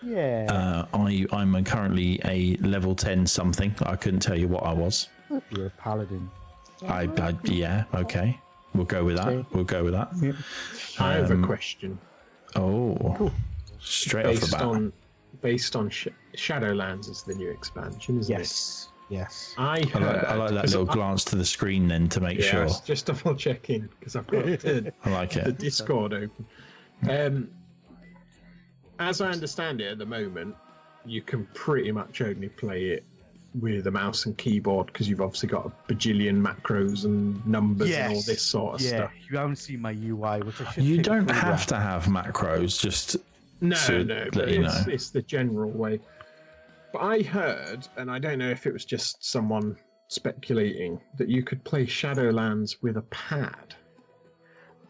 Yeah. Uh, I, I'm currently a level ten something. I couldn't tell you what I was. You're a paladin. I, I yeah, okay. We'll go with that. We'll go with that. Yeah. I have um, a question. Oh. Cool. Straight based off the bat. On, based on Sh- Shadowlands is the new expansion, isn't yes. it? Yes. I, heard, I, like, I like that little I, glance to the screen then to make yeah, sure. Yeah, just double checking because I've got the, I like the it. Discord open. Um, as I understand it at the moment, you can pretty much only play it with a mouse and keyboard because you've obviously got a bajillion macros and numbers yes. and all this sort of yeah, stuff. Yeah, you haven't seen my U I. Which I you don't have that. To have macros, just no, to no, let but you know. It's, it's the general way. I heard, and I don't know if it was just someone speculating, that you could play Shadowlands with a pad.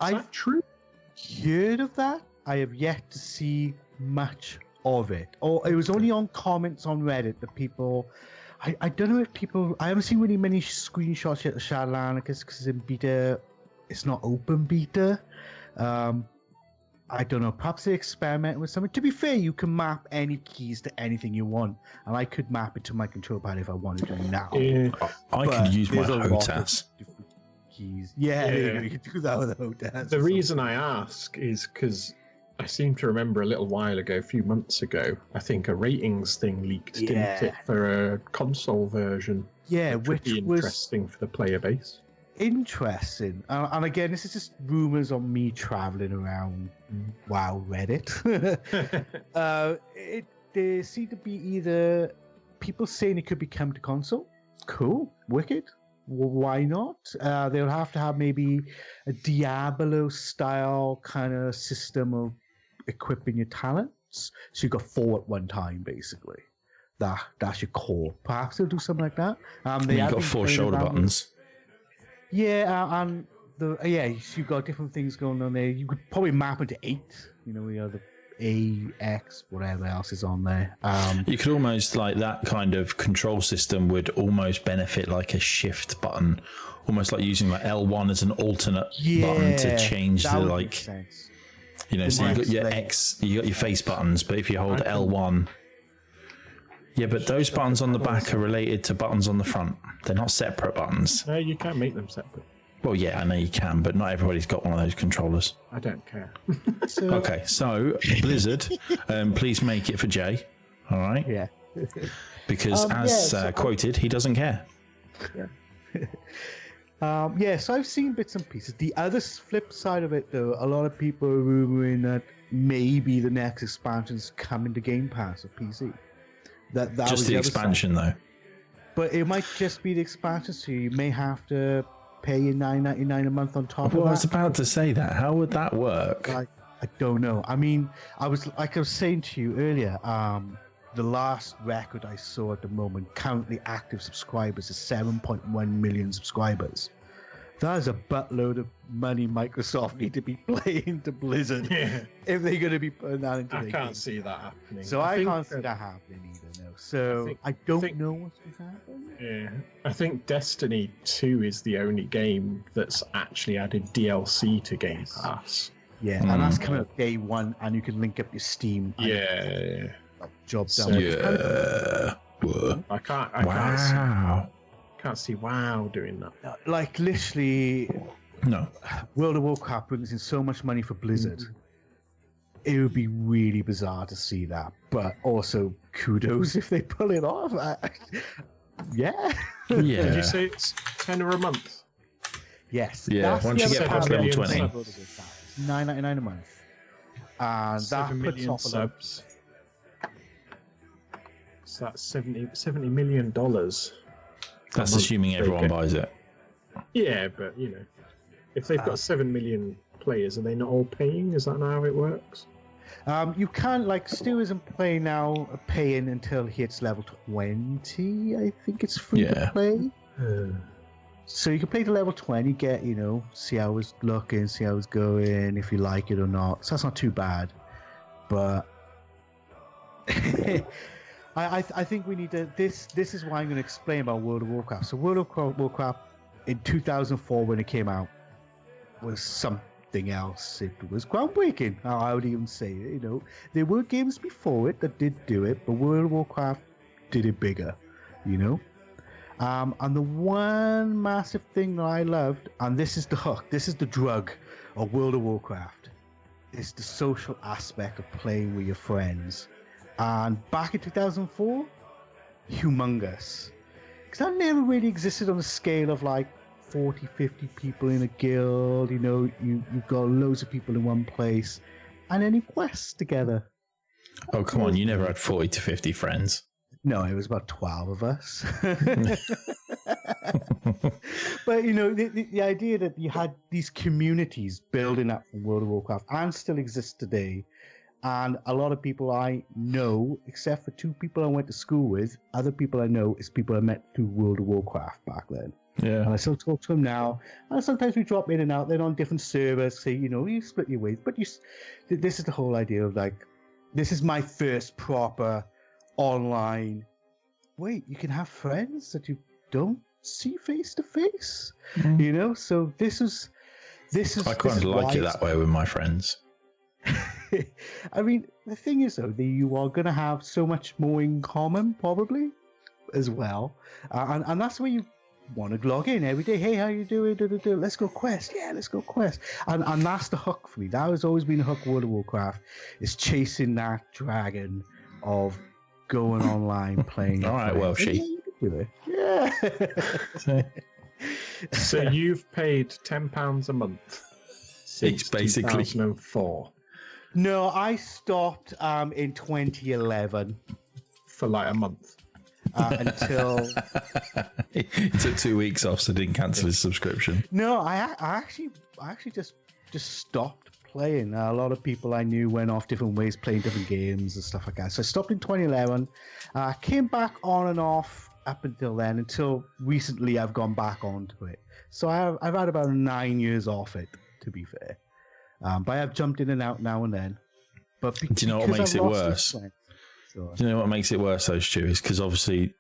Is that true? Heard of that? I have yet to see much of it. Or it was only on comments on Reddit that people. I, I don't know if people. I haven't seen really many screenshots yet of Shadowlands because it's in beta. It's not open beta. Um, I don't know, perhaps they experiment with something. To be fair, you can map any keys to anything you want, and I could map it to my control pad if I wanted to now. Yeah. I but could use my Hotas. Keys. Yeah, yeah, you could do that with a Hotas. The reason I ask is because I seem to remember a little while ago, a few months ago, I think a ratings thing leaked, yeah. didn't it, for a console version. Yeah, which, which was interesting for the player base. Interesting, uh, and again, this is just rumors on me traveling around mm. WoW Reddit. uh, it there seem to be either people saying it could be come to console, cool, wicked, well, why not? Uh, they'll have to have maybe a Diablo style kind of system of equipping your talents, so you got four at one time basically. That that's your core. Perhaps they'll do something like that. Um, they have got four shoulder buttons. Yeah, uh, and the yeah, you've got different things going on there. You could probably map it to eight. You know, you know the A, X, whatever else is on there. Um, you could almost like that kind of control system would almost benefit like a shift button, almost like using like L one as an alternate yeah, button to change the like. You know, it so you got your like, X, you got your face buttons, but if you hold L one. Yeah, but those buttons on the back are related to buttons on the front. They're not separate buttons. No, you can't make them separate. Well, yeah, I know you can, but not everybody's got one of those controllers. I don't care. so... Okay, so Blizzard, um, please make it for Jay, all right? Yeah. Because um, as yeah, so uh, quoted, he doesn't care. Yeah. um, yeah, so I've seen bits and pieces. The other flip side of it, though, a lot of people are rumoring that maybe the next expansion's coming to Game Pass or P C. That, that just was the, the expansion, though. But it might just be the expansion, so you may have to pay your nine ninety-nine a month on top well, of that. Well, I was about to say that. How would that work? I, I don't know. I mean, I was like I was saying to you earlier, um, the last record I saw at the moment, currently active subscribers is seven point one million subscribers. That is a buttload of money Microsoft need to be playing to Blizzard yeah. if they're going to be putting that into. I can't game. see that happening. So I, I can't see that happening either. No. So I, think, I don't think, know what's going to happen. Yeah, I think Destiny two is the only game that's actually added D L C to Game Pass. Yeah, mm. and that's coming up day one, and you can link up your Steam. Yeah, like, job done. So, yeah. Kind of... I can't. I wow. Can't see. Can't see WoW doing that. Like literally, no. World of Warcraft brings in so much money for Blizzard. Mm. It would be really bizarre to see that, but also kudos if they pull it off. I, yeah. Yeah. Did you say it's ten dollars a month? Yes. Yeah. That's Once you get past level twenty, nine ninety-nine a month, and that puts off subs. So that's seventy million dollars. That's assuming everyone buys it. Yeah, but, you know, if they've got uh, seven million players, are they not all paying? Is that how it works? Um, you can't, like, Stu isn't playing now, paying until he hits level twenty, I think it's free yeah. to play. Uh, so you can play to level twenty, get, you know, see how it's looking, see how it's going, if you like it or not. So that's not too bad. But... I, I, th- I think we need to. This this is why I'm going to explain about World of Warcraft. So World of Warcraft in two thousand four, when it came out, was something else. It was groundbreaking. I would even say, you know, there were games before it that did do it, but World of Warcraft did it bigger, you know. Um, and the one massive thing that I loved, and this is the hook, this is the drug of World of Warcraft, is the social aspect of playing with your friends. And back in two thousand four, humongous. Because that never really existed on a scale of like forty, fifty people in a guild. You know, you, you've got loads of people in one place. And any quests together. Oh, come on. You never had forty to fifty friends. No, it was about twelve of us. But, you know, the, the, the idea that you had these communities building up from World of Warcraft and still exist today. And a lot of people I know, except for two people I went to school with, other people I know is people I met through World of Warcraft back then. Yeah. And I still talk to them now. And sometimes we drop in and out. They're on different servers. So, you know, you split your ways. But you, this is the whole idea of like, this is my first proper online. Wait, you can have friends that you don't see face to face? You know? So this is, this is. I kind of like it that way with my friends. I mean, the thing is, though, that you are going to have so much more in common, probably, as well. Uh, and, and that's where you want to log in every day. Hey, how you doing? Do, do, do. Let's go quest. Yeah, let's go quest. And and that's the hook for me. That has always been the hook of World of Warcraft, is chasing that dragon of going online, playing. All right, well, she. Yeah. so, so you've paid ten pounds a month. It's basically... two thousand four. No, I stopped um, in twenty eleven for like a month uh, until he took two weeks off, so didn't cancel his subscription. No, I, I actually, I actually just just stopped playing. Uh, a lot of people I knew went off different ways, playing different games and stuff like that. So I stopped in twenty eleven. I uh, came back on and off up until then. Until recently, I've gone back onto it. So I've, I've had about nine years off it, to be fair. Um, but I have jumped in and out now and then. But be- do you know what makes I've it worse? Friend, so. Do you know what makes it worse, though, Stu? Is because obviously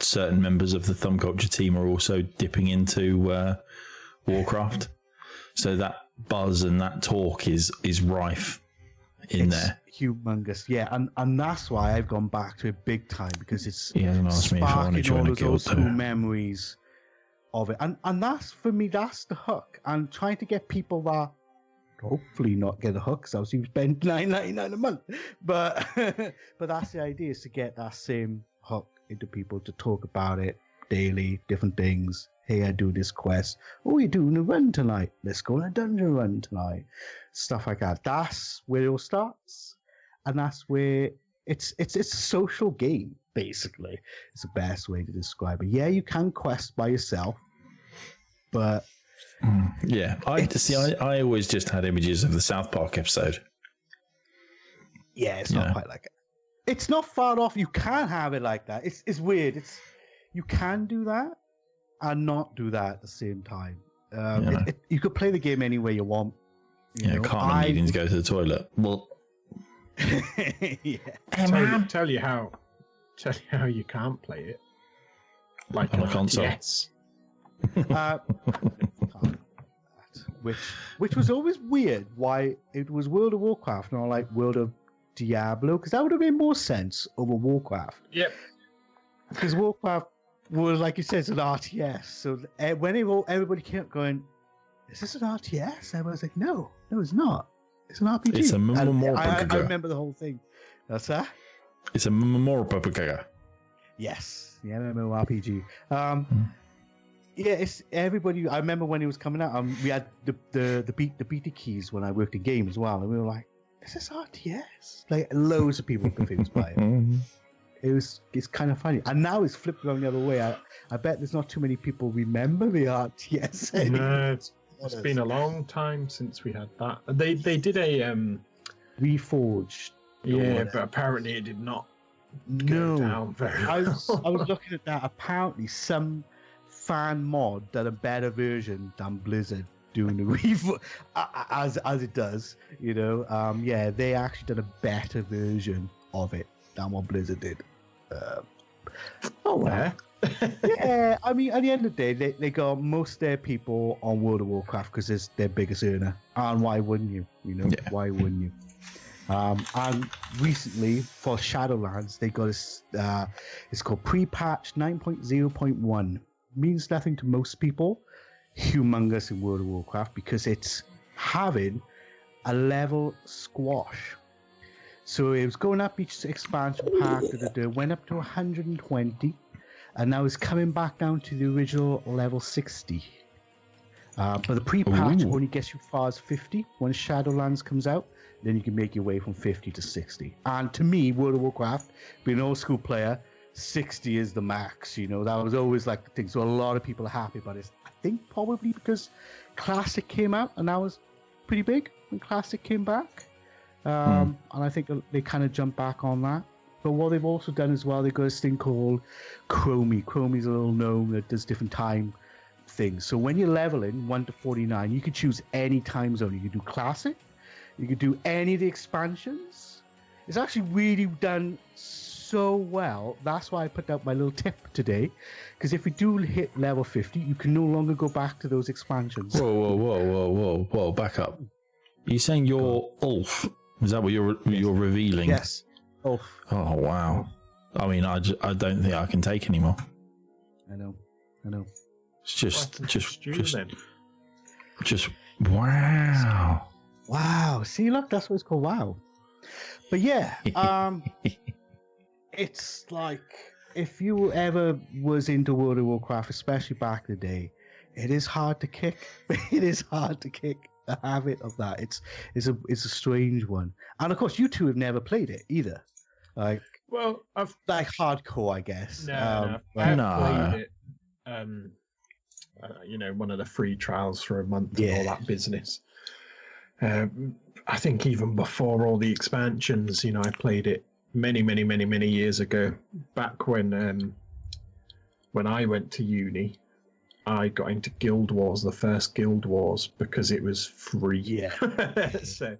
certain members of the Thumb Culture team are also dipping into uh, Warcraft, so that buzz and that talk is is rife in it's there. Humongous, yeah, and and that's why I've gone back to it big time because it's he hasn't asked me if I want to join a guild, though. Memories of it, and and that's for me. That's the hook. I'm trying to get people that. Hopefully not get a hook, because I was you spend nine ninety-nine a month. But but that's the idea, is to get that same hook into people to talk about it daily, different things. Hey, I do this quest. Oh, you're doing a run tonight. Let's go on a dungeon run tonight. Stuff like that. That's where it all starts, and that's where it's it's it's a social game basically. It's the best way to describe it. Yeah, you can quest by yourself, but. Mm. Yeah, I it's, see. I, I always just had images of the South Park episode. Yeah, it's not yeah. quite like it. It's not far off. You can have it like that. It's it's weird. It's you can do that and not do that at the same time. Um, yeah. it, it, you could play the game any way you want. You yeah, know? Cartman I... needing to go to the toilet. Well, yeah. Tell, you, tell you how. Tell you how you can't play it. Like on a console. Yes. uh, which which was always weird. Why it was World of Warcraft, not like World of Diablo, because that would have made more sense over Warcraft. Yep. Because Warcraft was, like you said, it's an R T S. So when it, everybody kept going, is this an R T S? I was like, no, no, it's not. It's an R P G. It's a memorable. I, I, I remember the whole thing. That's that. It's a memorable. Yes, the MMORPG. Um, hmm. Yeah, it's everybody. I remember when it was coming out. Um, we had the the the beat the beta keys when I worked in game as well, and we were like, is this R T S? Like loads of people were confused by it. It was, it's kind of funny. And now it's flipped around the other way. I, I bet there's not too many people remember the R T S anymore. No, it's, it's been a long time since we had that. They they did a... um Reforged. Yeah, but apparently it did not go no. down very well. I was, I was looking at that. Apparently some fan mod done a better version than Blizzard doing the Reforged, as, as it does, you know. Um, yeah, they actually done a better version of it than what Blizzard did. Uh, oh well. Yeah, I mean, at the end of the day, they, they got most of their people on World of Warcraft because it's their biggest earner. And why wouldn't you? You know, yeah. why wouldn't you? Um, and recently, for Shadowlands, they got a, uh, it's called pre-patch nine point oh point one. Means nothing to most people. Humongous in World of Warcraft because it's having a level squash. So it was going up each expansion pack, it went up to one hundred twenty, and now it's coming back down to the original level sixty. Uh, but the pre-patch Ooh. only gets you far as fifty. When Shadowlands comes out, then you can make your way from fifty to sixty. And to me, World of Warcraft, being an old school player, sixty is the max. You know, that was always like the thing. So a lot of people are happy about this. I think probably because Classic came out, and that was pretty big when Classic came back. Um, hmm. And I think they kind of jump back on that. But what they've also done as well, they've got this thing called Chromie. Chromie's a little gnome that does different time things. So when you're leveling one to forty-nine, you can choose any time zone. You can do Classic. You can do any of the expansions. It's actually really done so well. That's why I put out my little tip today. Because if we do hit level fifty, you can no longer go back to those expansions. Whoa, whoa, whoa, whoa, whoa, whoa, back up. You're saying you're Ulf? Is that what you're you're revealing? Yes. Oh. Oh wow. I mean, I, just, I don't think I can take anymore. I know. I know. It's just just just, just just wow. Wow. See, look, that's what it's called. Wow. But yeah, um, it's like if you ever was into World of Warcraft, especially back in the day, it is hard to kick. It is hard to kick. The habit of that, it's it's a it's a strange one, and of course you two have never played it either. Like, well, I've like hardcore, I guess. No, um, no, I've no. played it. Um, uh, you know, one of the free trials for a month yeah. and all that business. Um, I think even before all the expansions, you know, I played it many, many, many, many years ago. Back when um, when I went to uni. I got into Guild Wars, the first Guild Wars, because it was free. Yeah. so,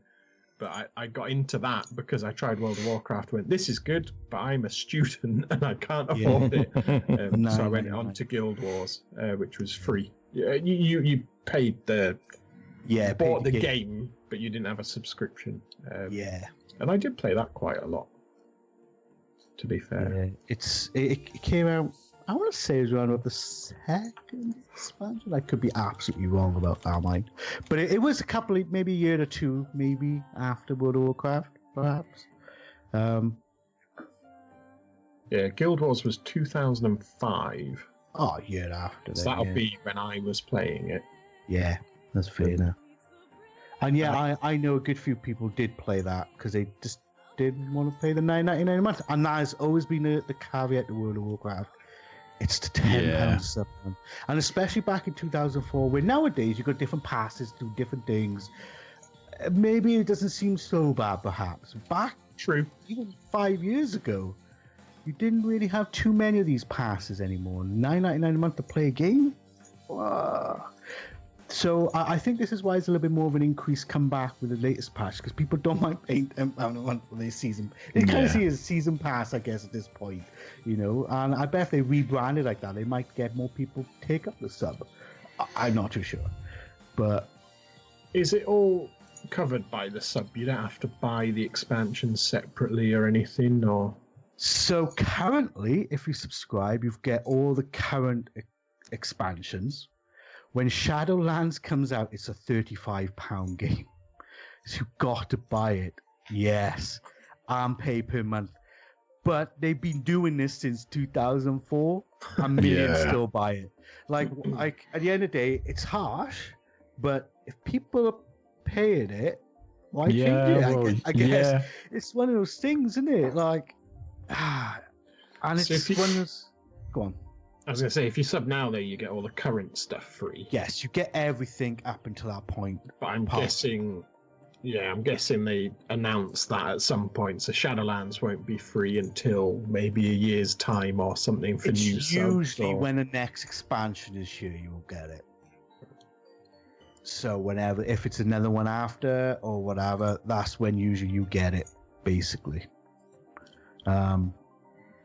but I, I got into that because I tried World of Warcraft. Went, this is good, but I'm a student and I can't afford yeah. it. Um, no, so I went no, on no. to Guild Wars, uh, which was free. You you, you paid the yeah bought the, the game, game, but you didn't have a subscription. Um, yeah. And I did play that quite a lot. To be fair, yeah. it's it, it came out. I want to say it was around about the second expansion. I could be absolutely wrong about that, mind. But it, it was a couple of, maybe a year or two, maybe, after World of Warcraft, perhaps. Um, yeah, Guild Wars was two thousand five. Oh, a year after that. So that'll yeah. be when I was playing it. Yeah, that's fair enough. And yeah, I, I know a good few people did play that because they just didn't want to pay the nine ninety-nine a month. And that has always been the, the caveat to World of Warcraft. It's to ten pounds yeah. something. And especially back in two thousand four, where nowadays you've got different passes, do different things. Maybe it doesn't seem so bad, perhaps. Back True. even five years ago, you didn't really have too many of these passes anymore. nine ninety-nine a month to play a game? Whoa. So I, I think this is why it's a little bit more of an increased comeback with the latest patch, because people don't mind paying um, I don't know, their season. It kind of is season pass, I guess, at this point, you know. And I bet if they rebrand it like that, they might get more people to take up the sub. I, I'm not too sure, but is it all covered by the sub? You don't have to buy the expansion separately or anything, or so. Currently, if you subscribe, you get all the current e- expansions. When Shadowlands comes out, it's a thirty-five pound game, so you've got to buy it, yes, and pay per month. But they've been doing this since two thousand four, and millions yeah. still buy it. Like, like at the end of the day, it's harsh, but if people are paying it, why yeah, change it? I, well, guess, I guess yeah. it's one of those things, isn't it? Like, ah, and so it's you... one of those. Go on. I was going to say, if you sub now, though, you get all the current stuff free. Yes, you get everything up until that point. But I'm past. guessing, yeah, I'm guessing they announced that at some point, so Shadowlands won't be free until maybe a year's time or something for it's new subs. Usually or... when the next expansion is here, you will get it. So whenever, if it's another one after or whatever, that's when usually you get it, basically. Um,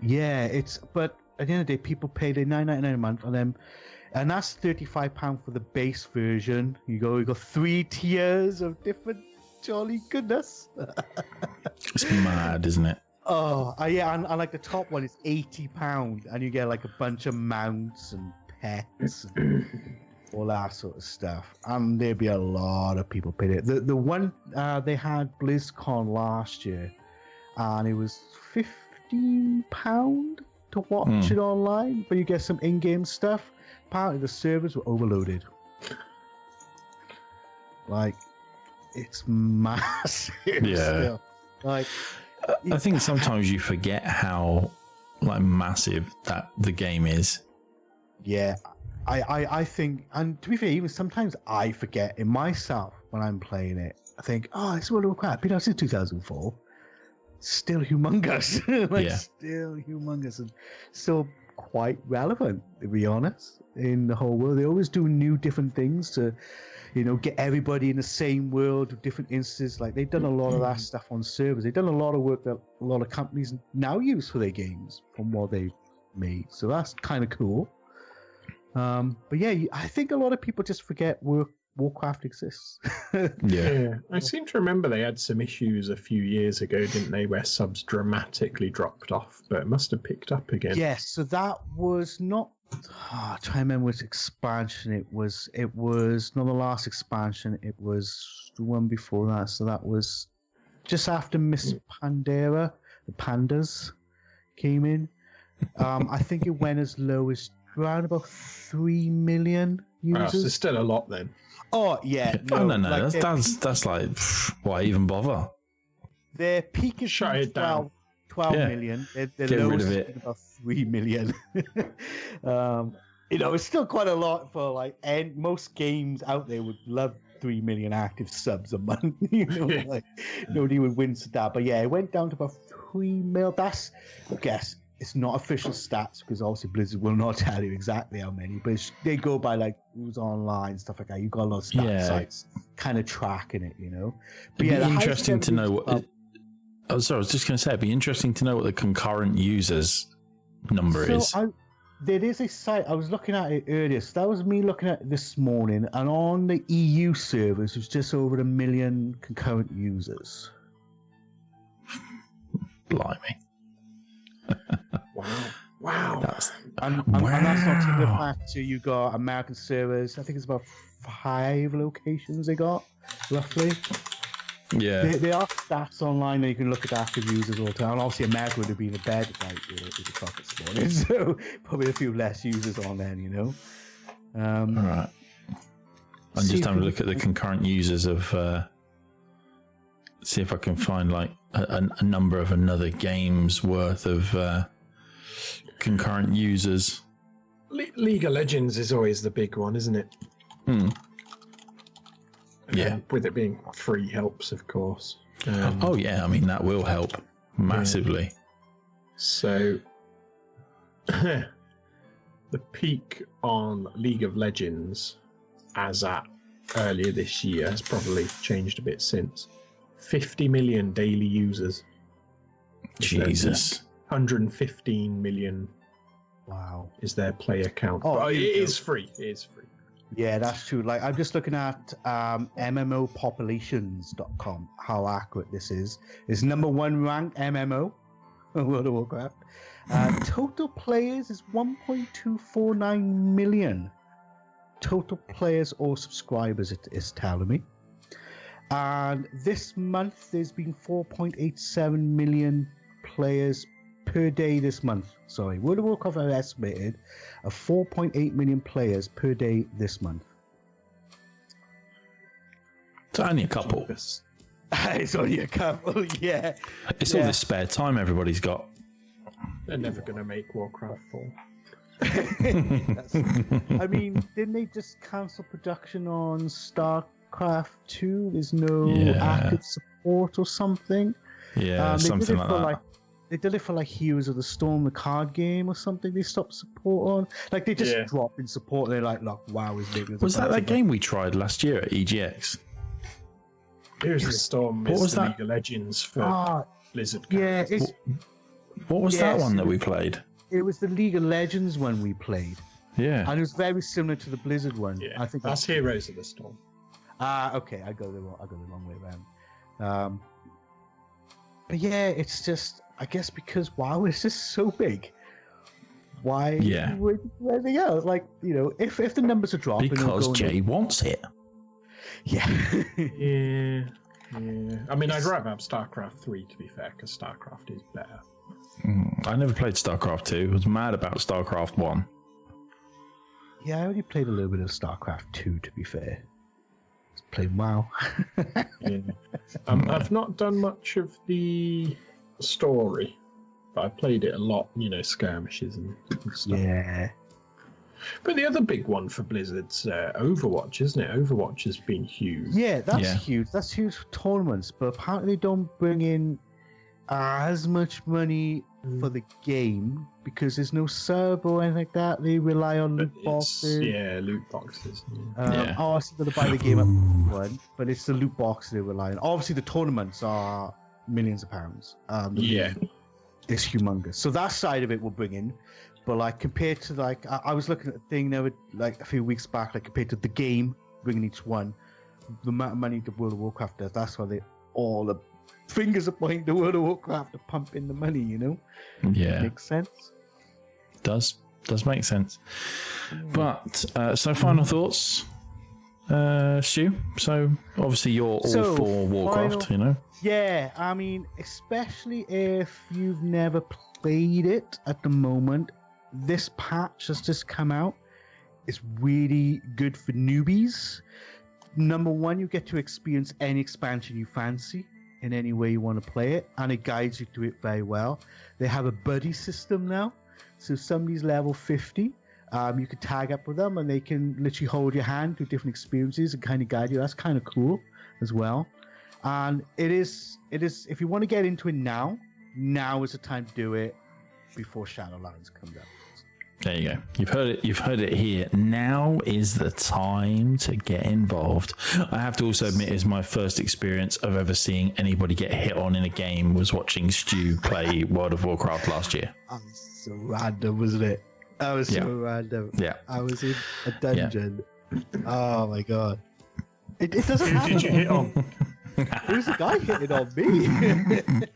yeah, it's, but... At the end of the day, people pay their nine ninety-nine a month on them, and that's thirty-five pounds for the base version. You go, you got three tiers of different jolly goodness. It's mad, isn't it? Oh, uh, yeah, and, and like the top one is eighty pounds, and you get like a bunch of mounts and pets and all that sort of stuff. And there'll be a lot of people pay it. The the one uh, they had BlizzCon last year, and it was fifteen pounds. To watch mm. it online, but you get some in-game stuff. Apparently the servers were overloaded. Like, it's massive. Yeah. Still. Like, it, I think sometimes you forget how like massive that the game is. Yeah, I, I, I think, and to be fair, even sometimes I forget in myself when I'm playing it. I think, oh, it's World of Warcraft. Been out since two thousand four. Still humongous. Like yeah. still humongous and still quite relevant, to be honest, in the whole world. They always do new different things to, you know, get everybody in the same world with different instances. Like, they've done a lot of that stuff on servers. They've done a lot of work that a lot of companies now use for their games from what they've made. So that's kind of cool. Um, but yeah, I think a lot of people just forget work Warcraft exists. yeah. yeah. I seem to remember they had some issues a few years ago, didn't they, where subs dramatically dropped off, but it must have picked up again. Yes, so that was not oh, I'm trying to remember which expansion it was. It was not the last expansion, it was the one before that. So that was just after Miss Pandera, the pandas came in. Um I think it went as low as around about three million users. Oh, so it's still a lot then. Oh yeah, no, oh, no, no. Like that's, that's that's like pff, why even bother? Their peak is shut it down. twelve yeah. million. Their, their Get rid of it. About three million. um, you know, it's still quite a lot for like, and most games out there would love three million active subs a month. You know, yeah. like nobody would wince at that. But yeah, it went down to about three mil. That's, I guess, it's not official stats because obviously Blizzard will not tell you exactly how many, but it's, they go by like who's online, stuff like that. You've got a lot of stats yeah. sites kind of tracking it, you know. But it'd yeah, be interesting to know what. It, oh, sorry, I was just going to say, it'd be interesting to know what the concurrent users number so is. I, there is a site, I was looking at it earlier, so that was me looking at it this morning, and on the E U servers, it was just over a million concurrent users. Blimey. Wow! Wow! That's, and, and, wow. and that's not to the fact that you got American servers. I think it's about five locations they got, roughly. Yeah. There, there are stats online that you can look at active users all the time. And obviously, America would have been a bed like with the clock this morning, so probably a few less users on then, you know. Um, all right. I'm just having a look at the concurrent users of. Uh, see if I can find like a, a number of another game's worth of. Uh, concurrent users. Le- League of Legends is always the big one, isn't it? Hmm. Yeah. Um, with it being free helps, of course. Um, oh, yeah. I mean, that will help massively. Yeah. So, the peak on League of Legends as at earlier this year has probably changed a bit since. fifty million daily users. Jesus. one hundred fifteen million. Wow. Is their player count. Oh, but it is free. It is free. Yeah, that's true. Like, I'm just looking at um, M M O populations dot com, how accurate this is. It's number one ranked M M O on World of Warcraft. Uh, total players is one point two four nine million. Total players or subscribers, it is telling me. And this month, there's been four point eight seven million players per day this month. Sorry, World of Warcraft are estimated of four point eight million players per day this month. It's only a couple. It's only a couple, yeah. It's yeah. all this spare time everybody's got. They're never going to make Warcraft four. I mean, didn't they just cancel production on StarCraft two? There's no yeah. active support or something. Yeah, um, something like that. Like, they did it for like Heroes of the Storm, the card game or something. They stopped support on. Like they just yeah. dropped in support. And they're like, look, wow, is big. Was that that game we tried last year at E G X? Heroes of the Storm. What is was the that? League of Legends for ah, Blizzard. Yeah. It's, what was yes, that one that we played? It was the League of Legends one we played. Yeah. And it was very similar to the Blizzard one. Yeah. I think that's, that's Heroes of the Storm. Ah, uh, okay. I go the wrong, I go the wrong way around. Um, but yeah, it's just. I guess because WoW is just so big. Why yeah. would anything else? Like, you know, if, if the numbers are dropping... Because Jay up, wants it. Yeah. yeah. Yeah. I mean, I'd rather have StarCraft three, to be fair, because StarCraft is better. Mm, I never played StarCraft two. I was mad about StarCraft one. Yeah, I only played a little bit of StarCraft two, to be fair. Just playing WoW. yeah. um, I've not done much of the... story, but I played it a lot, you know, skirmishes and, and stuff. Yeah. But the other big one for Blizzard's uh, Overwatch, isn't it? Overwatch has been huge. Yeah, that's yeah. huge. That's huge for tournaments, but apparently they don't bring in as much money mm. for the game because there's no sub or anything like that. They rely on but loot boxes. Yeah, loot boxes. Yeah. Um, yeah. Oh, I still got to buy the game up one, but it's the loot box they rely on. Obviously, the tournaments are. Millions of pounds. Um, yeah, it's humongous. So that side of it will bring in, but like compared to like I, I was looking at a thing there, like a few weeks back, like compared to the game bringing each one, the amount of money the World of Warcraft does. That's why they all the fingers are pointing to World of Warcraft to pump in the money. You know, yeah, makes sense. Does does make sense. But uh, so final thoughts. Uh, Stu, so obviously you're all so, for Warcraft, final, you know? Yeah, I mean, especially if you've never played it at the moment, this patch has just come out. It's really good for newbies. Number one, you get to experience any expansion you fancy in any way you want to play it, and it guides you through it very well. They have a buddy system now, so somebody's level fifty. Um, you can tag up with them and they can literally hold your hand through different experiences and kind of guide you. That's kind of cool as well. And it is, it is. If you want to get into it now, now is the time to do it before Shadowlands comes out. There you go. You've heard it. You've heard it here. Now is the time to get involved. I have to also admit, it's my first experience of ever seeing anybody get hit on in a game was watching Stu play World of Warcraft last year. Oh, so random, wasn't it? I was yeah. so random. Yeah. I was in a dungeon. Yeah. Oh my god. It, it doesn't happen. Did you hit on? Who's the guy hitting on me?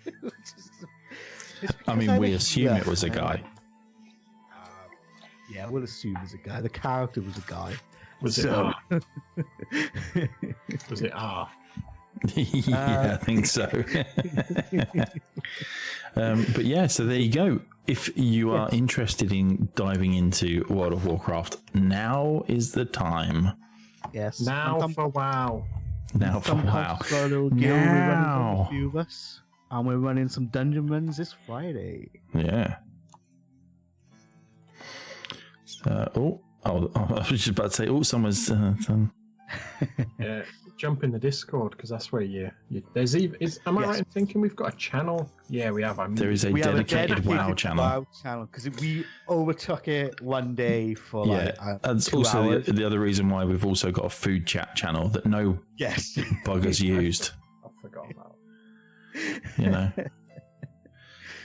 Just, I mean, I we assume that. It was a guy. Uh, yeah, we'll assume it was a guy. The character was a guy. Was so... it R? Was it R? yeah, I think so. um, but yeah, so there you go. If you are interested in diving into World of Warcraft, now is the time. Yes. Now for WoW. Now for WoW. Now. A few of us, and we're running some dungeon runs this Friday. Yeah. So, oh, oh, I was just about to say, oh, someone's. Uh, Yeah, jump in the Discord because that's where you. you there's even. Is, am I yes. right in thinking we've got a channel? Yeah, we have. I mean, there is a dedicated, a dedicated WoW channel. WoW channel because we overtook it one day for yeah. like. Uh, That's also the, the other reason why we've also got a food chat channel that no yes buggers used. I forgot about. You know,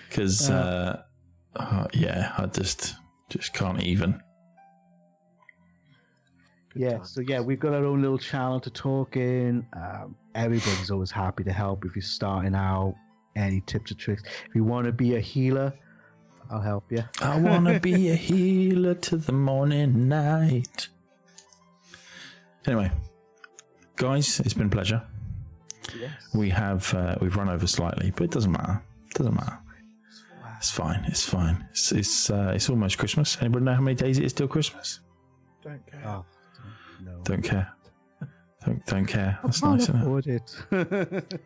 because uh, uh, uh, yeah, I just just can't even. Yeah, so yeah, we've got our own little channel to talk in. Um, everybody's always happy to help if you're starting out. Any tips or tricks? If you want to be a healer, I'll help you. I want to be a healer to the morning night. Anyway, guys, it's been a pleasure. Yes. We have uh, we've run over slightly, but it doesn't matter. It doesn't matter. It's fine. It's fine. It's it's, uh, it's almost Christmas. Anybody know how many days it is till Christmas? Don't care. Oh. No. Don't care. Don't, don't care. That's I nice, isn't it? it.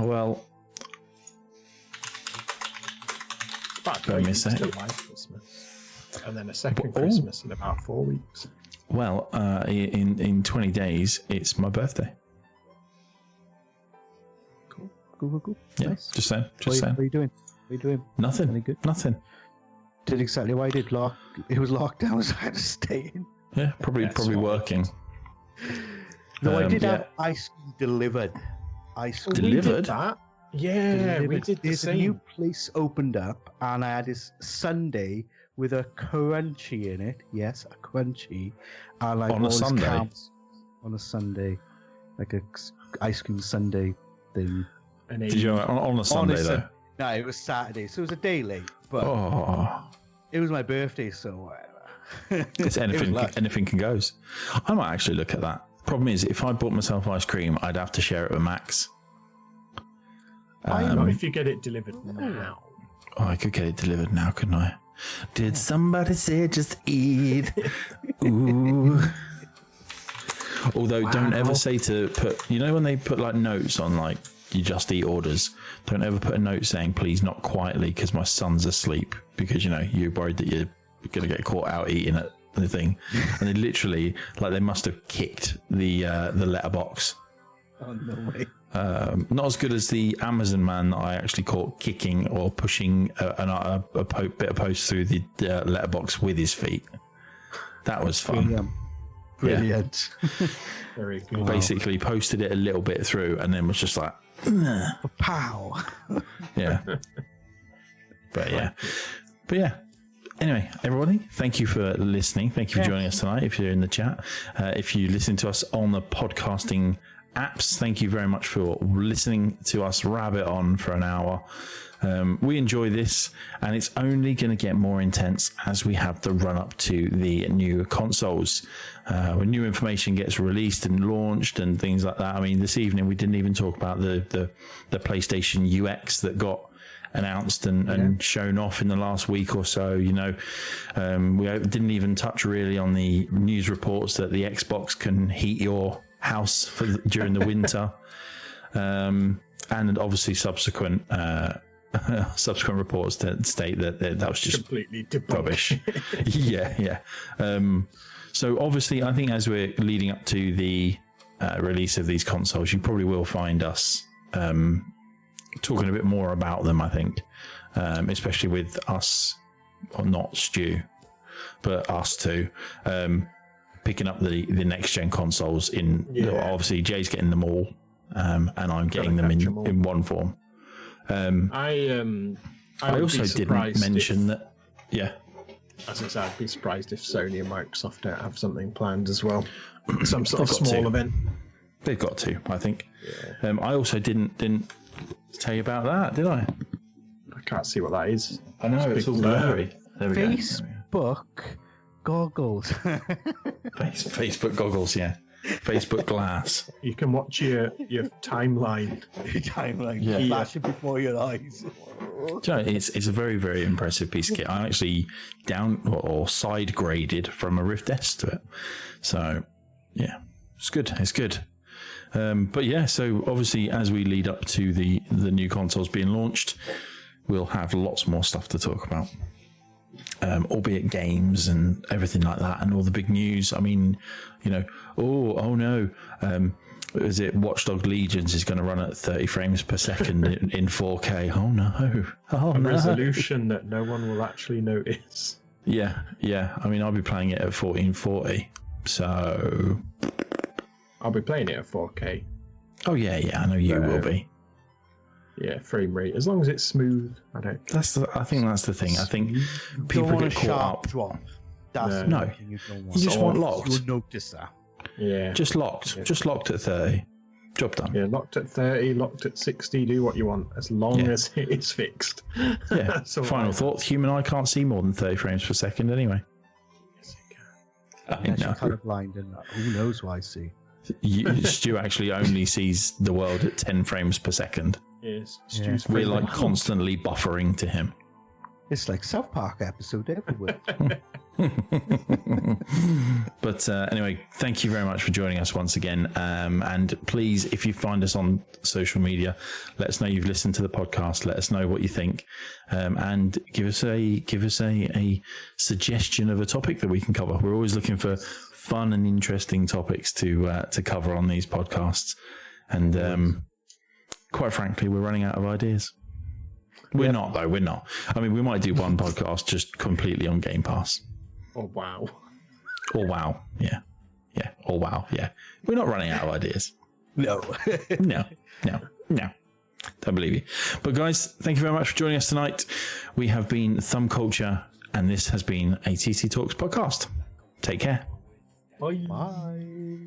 Well, but don't miss it. And then a second but, oh, Christmas in about four weeks. Well, uh, in in twenty days, it's my birthday. Cool, cool, cool, cool. Yeah, nice. just saying. Just what, saying. What are you doing? What are you doing? Nothing. Any good? Nothing. Did exactly what I did. Lock. It was locked down, so I had to stay in. Yeah, probably, yeah, probably working. No, um, I did yeah. have ice cream delivered. Ice cream delivered. We did that. Yeah, delivered. we did. The There's same. a new place opened up, and I had this sundae with a crunchy in it. Yes, a crunchy. And like on a Sunday. Camps on a Sunday, like a ice cream sundae thing. And did you on, on a Sunday on a though? Sun- No, it was Saturday, so it was a day late, but oh. it was my birthday, so whatever. It's anything, it anything can go. I might actually look at that. Problem is, if I bought myself ice cream, I'd have to share it with Max. Um, I don't know if you get it delivered now. Oh, I could get it delivered now, couldn't I? Did somebody say just eat? Ooh. Although, wow. don't ever say to put, you know when they put like notes on like, you just eat orders. Don't ever put a note saying, please not quietly because my son's asleep, because, you know, you're worried that you're going to get caught out eating it and the thing. And they literally, like, they must have kicked the uh, the letterbox. Oh, no way. Um, not as good as the Amazon man that I actually caught kicking or pushing a, a, a, a bit of post through the uh, letterbox with his feet. That was fun. Brilliant. Brilliant. Yeah. Very good. Basically wow. posted it a little bit through and then was just like, pow. Yeah. But yeah. But yeah. Anyway, everybody, thank you for listening. Thank you for yeah. joining us tonight. If you're in the chat, uh, if you listen to us on the podcasting apps, thank you very much for listening to us rabbit on for an hour. Um, we enjoy this, and it's only going to get more intense as we have the run up to the new consoles. Uh, when new information gets released and launched and things like that. I mean, this evening we didn't even talk about the the, the PlayStation U X that got announced and, yeah. and shown off in the last week or so. You know, um, we didn't even touch really on the news reports that the Xbox can heat your house for the, during the winter, um, and obviously subsequent. Uh, subsequent reports that state that that was just completely debunked. Rubbish. yeah, yeah. Um, so obviously, I think as we're leading up to the uh, release of these consoles, you probably will find us um, talking a bit more about them. I think, um, especially with us, or not Stu, but us two, um, picking up the the next gen consoles. In yeah. obviously, Jay's getting them all, um, and I'm getting them in, them in one form. Um, I um, I, I also didn't mention if, that. Yeah, as I said, I'd be surprised if Sony and Microsoft don't have something planned as well. Some sort of small to. event. They've got to, I think. Yeah. Um, I also didn't didn't tell you about that, did I? I can't see what that is. I know it's, it's all blurry. There we Facebook go. goggles. Face, Facebook goggles, yeah. Facebook glass. You can watch your your timeline. Your timeline yeah. flashing before your eyes. Do you know, it's it's a very very impressive piece of kit. I actually down or side graded from a Rift S to it. So yeah, it's good. It's good. Um, but yeah, so obviously as we lead up to the the new consoles being launched, we'll have lots more stuff to talk about. um, albeit games and everything like that, and all the big news. I mean, you know, oh, oh no, um, is it Watch Dogs Legions is going to run at thirty frames per second in, in four K? Oh no, oh a no, resolution that no one will actually notice. Yeah, yeah. I mean, I'll be playing it at fourteen forty, so I'll be playing it at four K. Oh yeah, yeah. I know you so, will be. Yeah, frame rate. As long as it's smooth, I don't. That's the. I think that's the thing. I think people don't want get a caught up. Drop. That's no, no. You, don't want. you just want locked. You'll notice that. Yeah, just locked. Yeah. Just locked at thirty. Job done. Yeah, locked at thirty. Locked at sixty. Do what you want as long yeah. as it is fixed. Yeah. Final right. thought: human eye can't see more than thirty frames per second anyway. Yes, it can. I, I know. Kind of blind, and who knows what I see. You, Stu actually only sees the world at ten frames per second. Yes, yeah. We're like constantly buffering to him. It's like South Park episode everywhere. But uh, anyway, thank you very much for joining us once again. Um, and please, if you find us on social media, let us know you've listened to the podcast. Let us know what you think, um, and give us a give us a, a suggestion of a topic that we can cover. We're always looking for fun and interesting topics to uh, to cover on these podcasts. And um, quite frankly, we're running out of ideas. We're yep. not though. We're not. I mean, we might do one podcast just completely on Game Pass. Oh wow! Or wow, yeah, yeah. Or wow, yeah. We're not running out of ideas. No, no, no, no. Don't believe you. But guys, thank you very much for joining us tonight. We have been Thumb Culture, and this has been a T C Talks podcast. Take care. Bye. Bye.